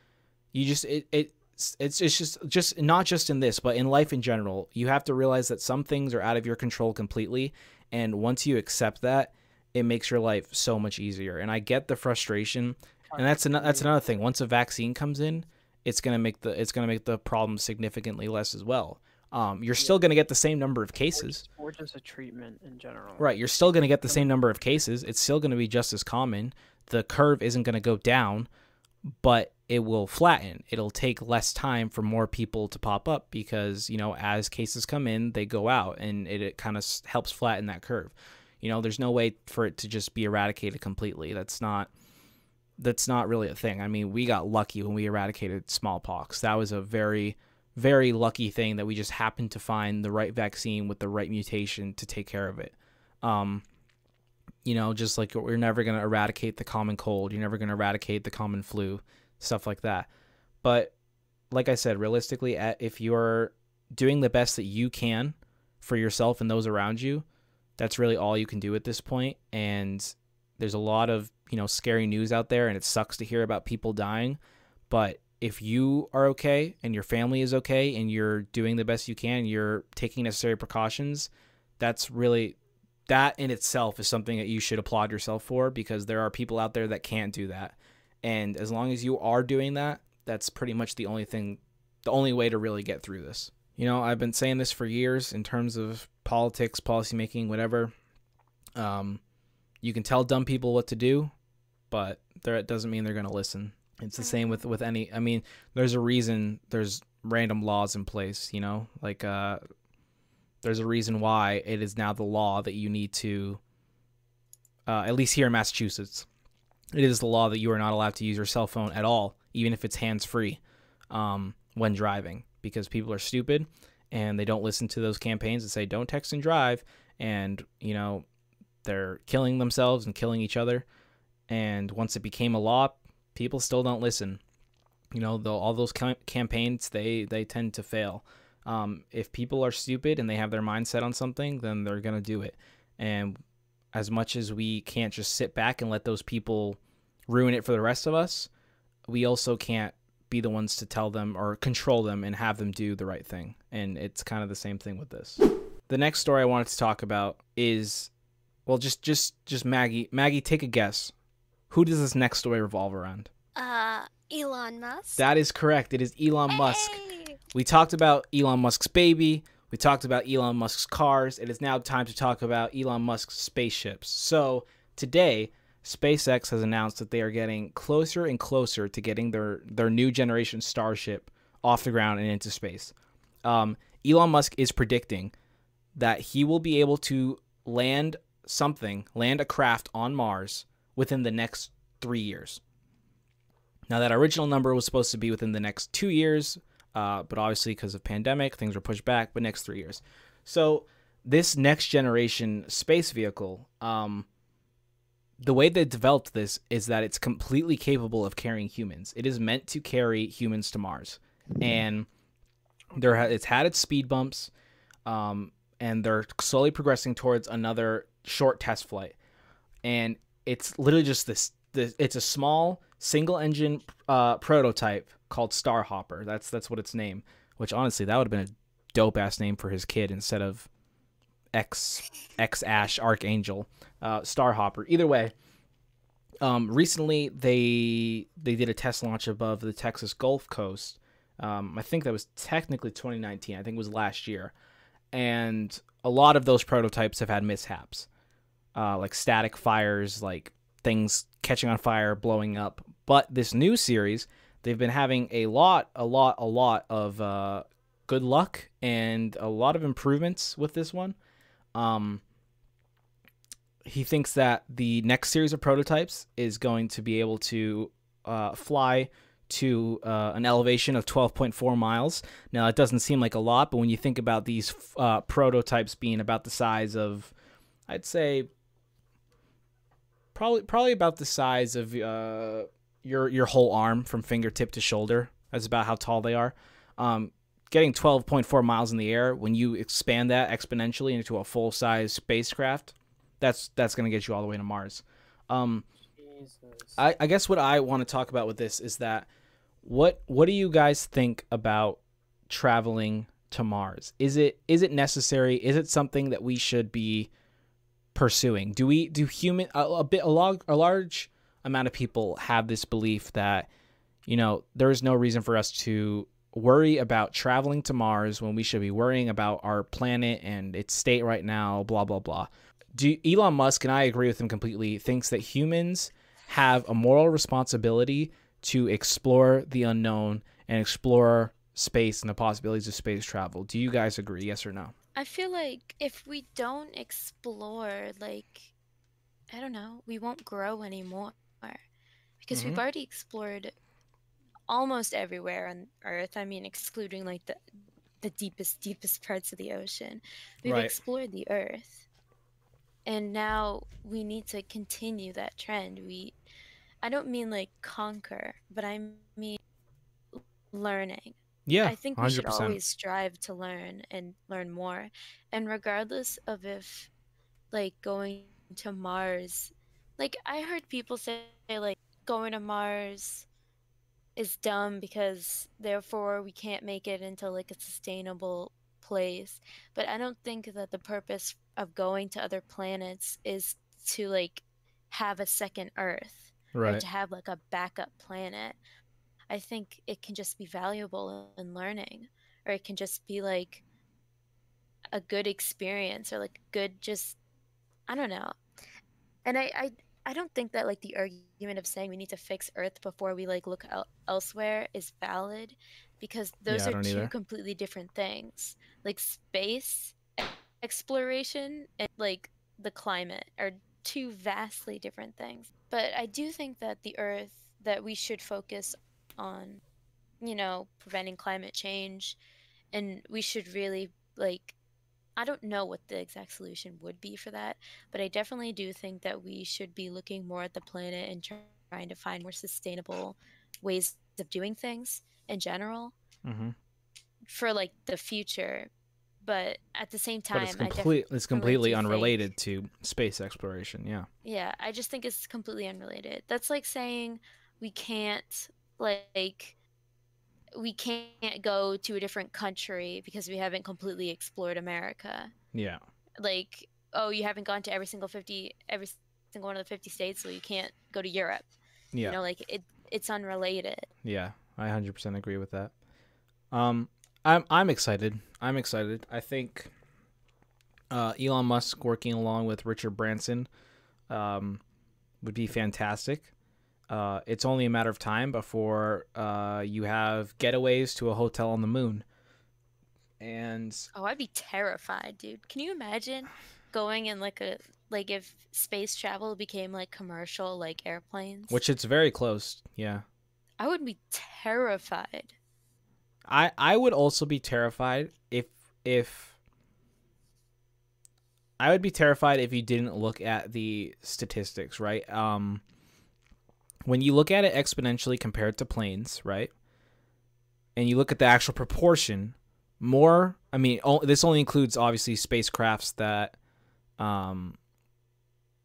you just it's just not just in this, but in life in general, you have to realize that some things are out of your control completely, and once you accept that, it makes your life so much easier. And I get the frustration, and that's another thing. Once a vaccine comes in, it's gonna make the problem significantly less as well. You're still gonna get the same number of cases, or just a treatment in general. Right, you're still gonna get the same number of cases. It's still gonna be just as common. The curve isn't gonna go down, but it will flatten. It'll take less time for more people to pop up because, you know, as cases come in, they go out, and it kind of helps flatten that curve. You know, there's no way for it to just be eradicated completely. That's not really a thing. I mean, we got lucky when we eradicated smallpox. That was a very, very lucky thing that we just happened to find the right vaccine with the right mutation to take care of it. You know, just like we're never going to eradicate the common cold. You're never going to eradicate the common flu, stuff like that. But like I said, realistically, if you're doing the best that you can for yourself and those around you, that's really all you can do at this point. And there's a lot of, you know, scary news out there, and it sucks to hear about people dying. But if you are okay and your family is okay and you're doing the best you can, you're taking necessary precautions, that's really, that in itself is something that you should applaud yourself for, because there are people out there that can't do that. And as long as you are doing that, that's pretty much the only thing, the only way to really get through this. You know, I've been saying this for years in terms of politics, policymaking, whatever. You can tell dumb people what to do, but that doesn't mean they're going to listen. It's the same with any, I mean, there's a reason there's random laws in place, you know, like there's a reason why it is now the law that you need to, at least here in Massachusetts, it is the law that you are not allowed to use your cell phone at all, even if it's hands-free, when driving, because people are stupid and they don't listen to those campaigns that say don't text and drive, and, you know, they're killing themselves and killing each other. And once it became a law, people still don't listen. You know, all those campaigns, they tend to fail. If people are stupid and they have their mindset on something, then they're going to do it. And as much as we can't just sit back and let those people ruin it for the rest of us, we also can't be the ones to tell them or control them and have them do the right thing. And it's kind of the same thing with this. The next story I wanted to talk about is... well, just Maggie. Maggie, take a guess. Who does this next story revolve around? Elon Musk. That is correct. It is Elon Musk. We talked about Elon Musk's baby. We talked about Elon Musk's cars. It is now time to talk about Elon Musk's spaceships. So today, SpaceX has announced that they are getting closer and closer to getting their new generation Starship off the ground and into space. Elon Musk is predicting that he will be able to land a craft on Mars within the next 3 years. Now, that original number was supposed to be within the next 2 years, but obviously because of pandemic, things were pushed back, but next 3 years. So this next generation space vehicle, the way they developed this is that it's completely capable of carrying humans. It is meant to carry humans to Mars. And it's had its speed bumps, and they're slowly progressing towards another short test flight. And it's literally just this it's a small single-engine prototype called Starhopper. That's what its name, which honestly, that would have been a dope-ass name for his kid instead of X Ash Archangel, Starhopper. Either way, recently they did a test launch above the Texas Gulf Coast. I think that was technically 2019. I think it was last year. And a lot of those prototypes have had mishaps, like static fires, like things catching on fire, blowing up. But this new series, they've been having a lot of good luck and a lot of improvements with this one. He thinks that the next series of prototypes is going to be able to fly to an elevation of 12.4 miles. Now, it doesn't seem like a lot, but when you think about these prototypes being about the size of, I'd say, probably about the size of your whole arm from fingertip to shoulder. That's about how tall they are. Getting 12.4 miles in the air, when you expand that exponentially into a full-size spacecraft, that's going to get you all the way to Mars. I guess what I want to talk about with this is that what do you guys think about traveling to Mars? Is it necessary? Is it something that we should be pursuing? A large amount of people have this belief that, you know, there is no reason for us to worry about traveling to Mars when we should be worrying about our planet and its state right now, blah, blah, blah. Elon Musk, and I agree with him completely, thinks that humans have a moral responsibility to explore the unknown and explore space and the possibilities of space travel. Do you guys agree? Yes or no? I feel like if we don't explore, like, I don't know, we won't grow anymore, because we've already explored almost everywhere on Earth. I mean, excluding like the deepest parts of the ocean. We've explored the Earth. And now we need to continue that trend. I don't mean like conquer, but I mean learning. Yeah, I think we 100%. Should always strive to learn and learn more. And regardless of if, like, going to Mars, like, I heard people say, like, going to Mars is dumb because therefore we can't make it into, like, a sustainable place. But I don't think that the purpose of going to other planets is to, like, have a second Earth, or to have, like, a backup planet. I think it can just be valuable in learning, or it can just be like a good experience, or like good, just, I don't know. And I don't think that like the argument of saying we need to fix Earth before we like look elsewhere is valid, because those are two completely different things. Like space exploration and like the climate are two vastly different things. But I do think that the Earth, that we should focus on, you know, preventing climate change, and we should really, like, I don't know what the exact solution would be for that, but I definitely do think that we should be looking more at the planet and trying to find more sustainable ways of doing things in general for like the future. But at the same time, it's completely unrelated to space exploration. Yeah, I just think it's completely unrelated. That's like saying we can't, like, we can't go to a different country because we haven't completely explored America. Yeah. Like, oh, you haven't gone to every single one of the 50 states, so you can't go to Europe. Yeah. You know, like it's unrelated. Yeah, I 100% agree with that. I'm excited. I'm excited. I think Elon Musk working along with Richard Branson would be fantastic. It's only a matter of time before you have getaways to a hotel on the moon. And oh, I'd be terrified, dude. Can you imagine going in like a, like if space travel became like commercial, like airplanes? Which it's very close, yeah. I would be terrified. I would also be terrified if you didn't look at the statistics, right? When you look at it exponentially compared to planes, right? And you look at the actual proportion, this only includes obviously spacecrafts that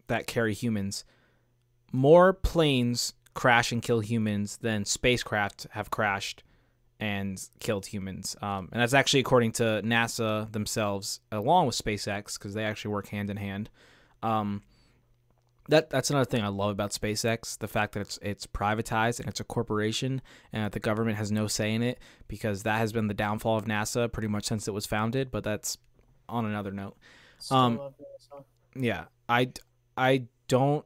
that carry humans. More planes crash and kill humans than spacecraft have crashed and killed humans. And that's actually according to NASA themselves, along with SpaceX, because they actually work hand in hand. That's another thing I love about SpaceX, the fact that it's privatized and it's a corporation and that the government has no say in it, because that has been the downfall of NASA pretty much since it was founded, but that's on another note. Yeah, I don't...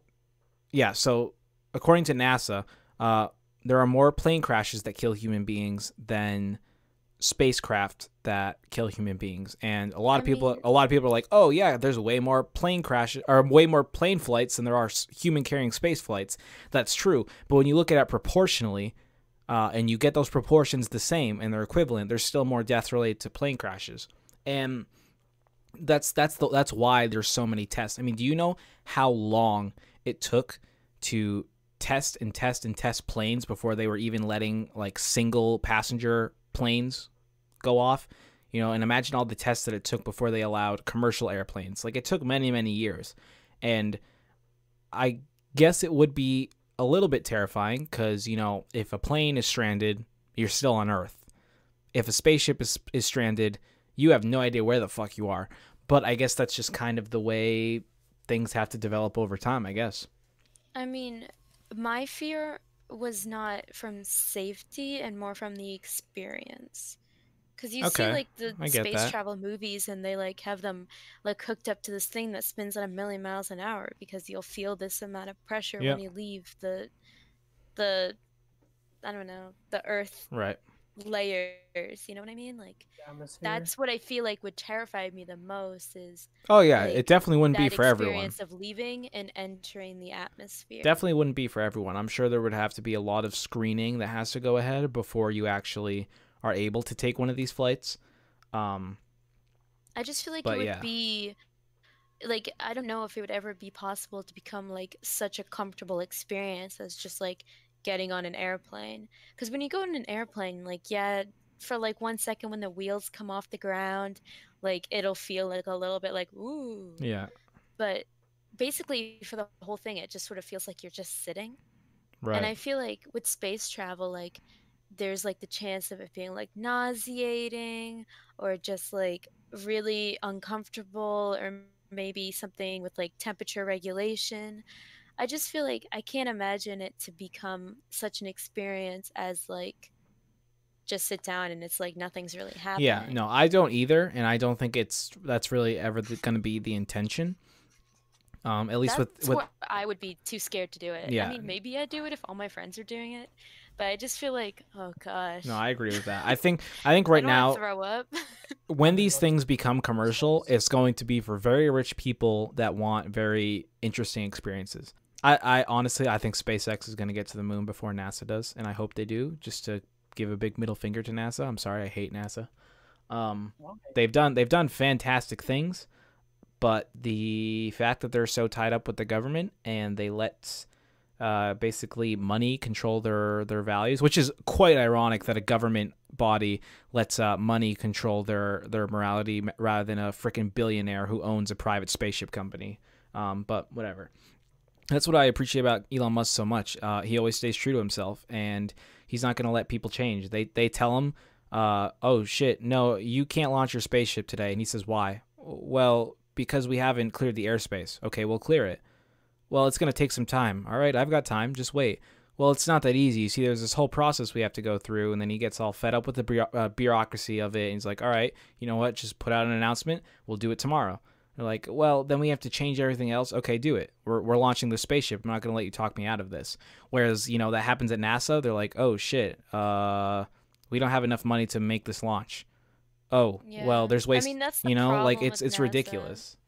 Yeah, so according to NASA, there are more plane crashes that kill human beings than spacecraft that kill human beings. And a lot of people are like, oh yeah, there's way more plane crashes or way more plane flights than there are human carrying space flights. That's true, but when you look at it proportionally and you get those proportions the same and they're equivalent, there's still more deaths related to plane crashes. And that's why there's so many tests. I mean, do you know how long it took to test and test and test planes before they were even letting like single passenger planes go off, you know, and imagine all the tests that it took before they allowed commercial airplanes. Like, it took many, many years. And I guess it would be a little bit terrifying because, you know, if a plane is stranded, you're still on Earth. If a spaceship is stranded, you have no idea where the fuck you are. But I guess that's just kind of the way things have to develop over time, I guess. I mean, my fear was not from safety and more from the experience. Because you see, like, the space travel movies, and they, like, have them, like, hooked up to this thing that spins at 1,000,000 miles an hour because you'll feel this amount of pressure when you leave the, I don't know, the Earth layers. You know what I mean? Like, that's what I feel like would terrify me the most is... Oh, yeah. Like, it definitely wouldn't be for everyone. That experience of leaving and entering the atmosphere. Definitely wouldn't be for everyone. I'm sure there would have to be a lot of screening that has to go ahead before you actually... are able to take one of these flights. I just feel like it would be, like, I don't know if it would ever be possible to become, like, such a comfortable experience as just, like, getting on an airplane. Because when you go in an airplane, like, yeah, for, like, 1 second when the wheels come off the ground, like, it'll feel, like, a little bit like, ooh. Yeah. But basically for the whole thing, it just sort of feels like you're just sitting. Right. And I feel like with space travel, like, there's like the chance of it being like nauseating or just like really uncomfortable or maybe something with like temperature regulation. I just feel like I can't imagine it to become such an experience as like just sit down and it's like nothing's really happening. Yeah, no, I don't either. And I don't think that's really ever going to be the intention. At least with I would be too scared to do it. Yeah. I mean, maybe I'd do it if all my friends are doing it. But I just feel like, oh gosh. No, I agree with that. I think right now, throw up. When these things become commercial, it's going to be for very rich people that want very interesting experiences. I honestly, I think SpaceX is going to get to the moon before NASA does, and I hope they do. Just to give a big middle finger to NASA. I'm sorry, I hate NASA. They've done fantastic things, but the fact that they're so tied up with the government and they let basically money control their values, which is quite ironic that a government body lets money control their morality rather than a freaking billionaire who owns a private spaceship company. But whatever. That's what I appreciate about Elon Musk so much. He always stays true to himself, and he's not going to let people change. They tell him, oh shit, no, you can't launch your spaceship today. And he says, why? Well, because we haven't cleared the airspace. Okay, we'll clear it. Well, it's going to take some time. All right, I've got time. Just wait. Well, it's not that easy. You see, there's this whole process we have to go through, and then he gets all fed up with the bureaucracy of it, and he's like, all right, you know what? Just put out an announcement. We'll do it tomorrow. They're like, well, then we have to change everything else. Okay, do it. We're launching the spaceship. I'm not going to let you talk me out of this. Whereas, you know, that happens at NASA. They're like, oh, shit, we don't have enough money to make this launch. Oh, yeah. Well, there's waste. I mean, that's the problem like it's ridiculous.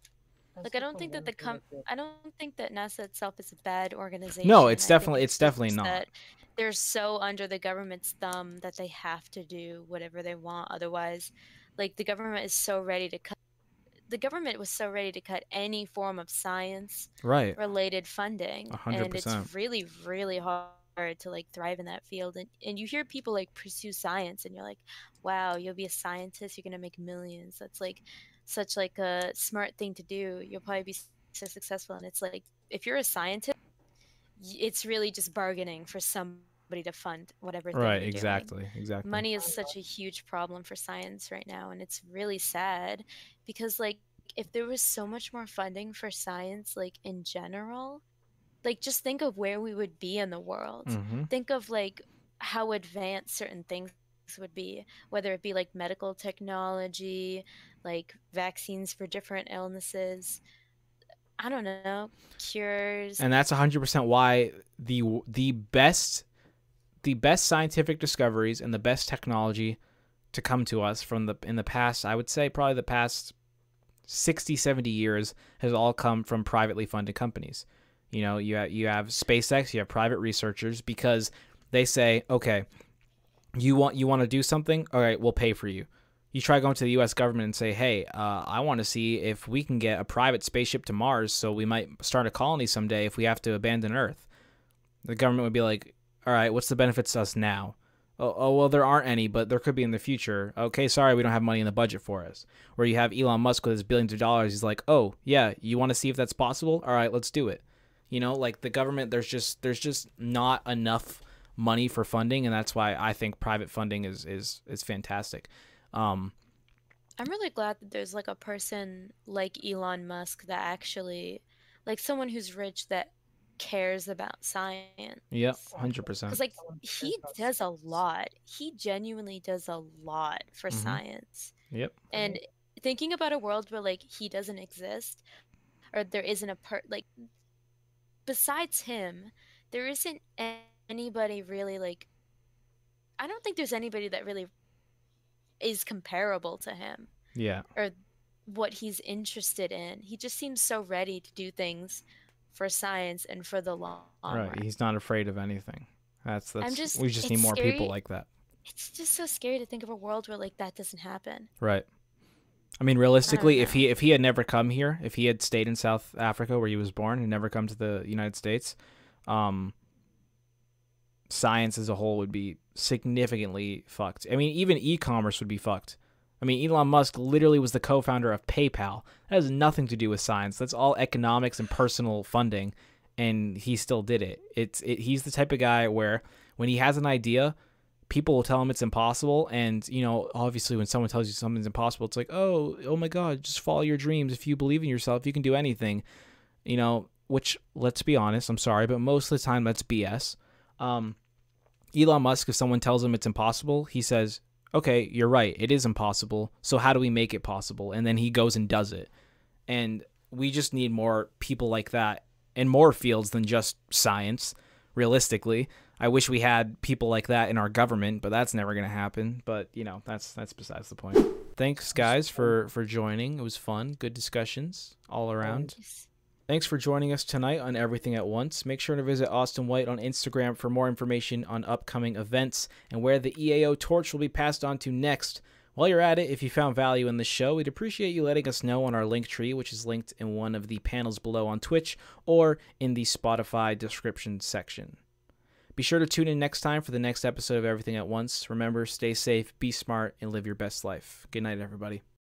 Like, I don't think that NASA itself is a bad organization. No, it's definitely not. That they're so under the government's thumb that they have to do whatever they want. Otherwise, like, the government is so ready to cut. The government was so ready to cut any form of science related funding. 100%. And it's really, really hard to like thrive in that field. And you hear people like pursue science, and you're like, wow, you'll be a scientist. You're going to make millions. That's like such like a smart thing to do. You'll probably be so successful. And it's like, if you're a scientist, it's really just bargaining for somebody to fund whatever thing you're doing. Exactly. Money is such a huge problem for science right now, and it's really sad because, like, if there was so much more funding for science, like, in general, like, just think of where we would be in the world. Mm-hmm. Think of like how advanced certain things would be, whether it be like medical technology, like vaccines for different illnesses, I don't know, cures. And that's 100% why the best scientific discoveries and the best technology to come to us from in the past, I would say probably the past 60-70 years, has all come from privately funded companies. You know, you have SpaceX, you have private researchers, because they say, okay, you want to do something? All right, we'll pay for you. You try going to the U.S. government and say, hey, I want to see if we can get a private spaceship to Mars, so we might start a colony someday if we have to abandon Earth. The government would be like, all right, what's the benefits to us now? Oh, well, there aren't any, but there could be in the future. Okay, sorry, we don't have money in the budget for us. Where you have Elon Musk with his billions of dollars, he's like, oh, yeah, you want to see if that's possible? All right, let's do it. You know, like the government, there's just not enough money for funding, and that's why I think private funding is fantastic. I'm really glad that there's like a person like Elon Musk that actually, like someone who's rich that cares about science. Yeah, 100%. Because like he does a lot. He genuinely does a lot for science. Yep. And thinking about a world where like he doesn't exist, or there isn't a like besides him, there isn't anybody really like. I don't think there's anybody that really is comparable to him. Yeah. Or what he's interested in. He just seems so ready to do things for science and for the long run. Right. He's not afraid of anything. We just need more people like that. It's just so scary to think of a world where like that doesn't happen. Right. I mean, realistically, if he had never come here, if he had stayed in South Africa where he was born and never come to the United States, science as a whole would be significantly fucked. I mean, even e-commerce would be fucked. I mean, Elon Musk literally was the co-founder of PayPal. That has nothing to do with science. That's all economics and personal funding, and he still did it. He's the type of guy where when he has an idea, people will tell him it's impossible, and, you know, obviously when someone tells you something's impossible, it's like, oh my God, just follow your dreams. If you believe in yourself, you can do anything, you know, which, let's be honest, I'm sorry, but most of the time that's BS. Elon Musk, if someone tells him it's impossible, he says, okay, you're right, it is impossible, so how do we make it possible? And then he goes and does it. And we just need more people like that in more fields than just science, realistically. I wish we had people like that in our government, but that's never going to happen. But, you know, that's besides the point. Thanks, guys, for joining. It was fun. Good discussions all around. Thanks for joining us tonight on Everything at Once. Make sure to visit Austin White on Instagram for more information on upcoming events and where the EAO torch will be passed on to next. While you're at it, if you found value in the show, we'd appreciate you letting us know on our Linktree, which is linked in one of the panels below on Twitch or in the Spotify description section. Be sure to tune in next time for the next episode of Everything at Once. Remember, stay safe, be smart, and live your best life. Good night, everybody.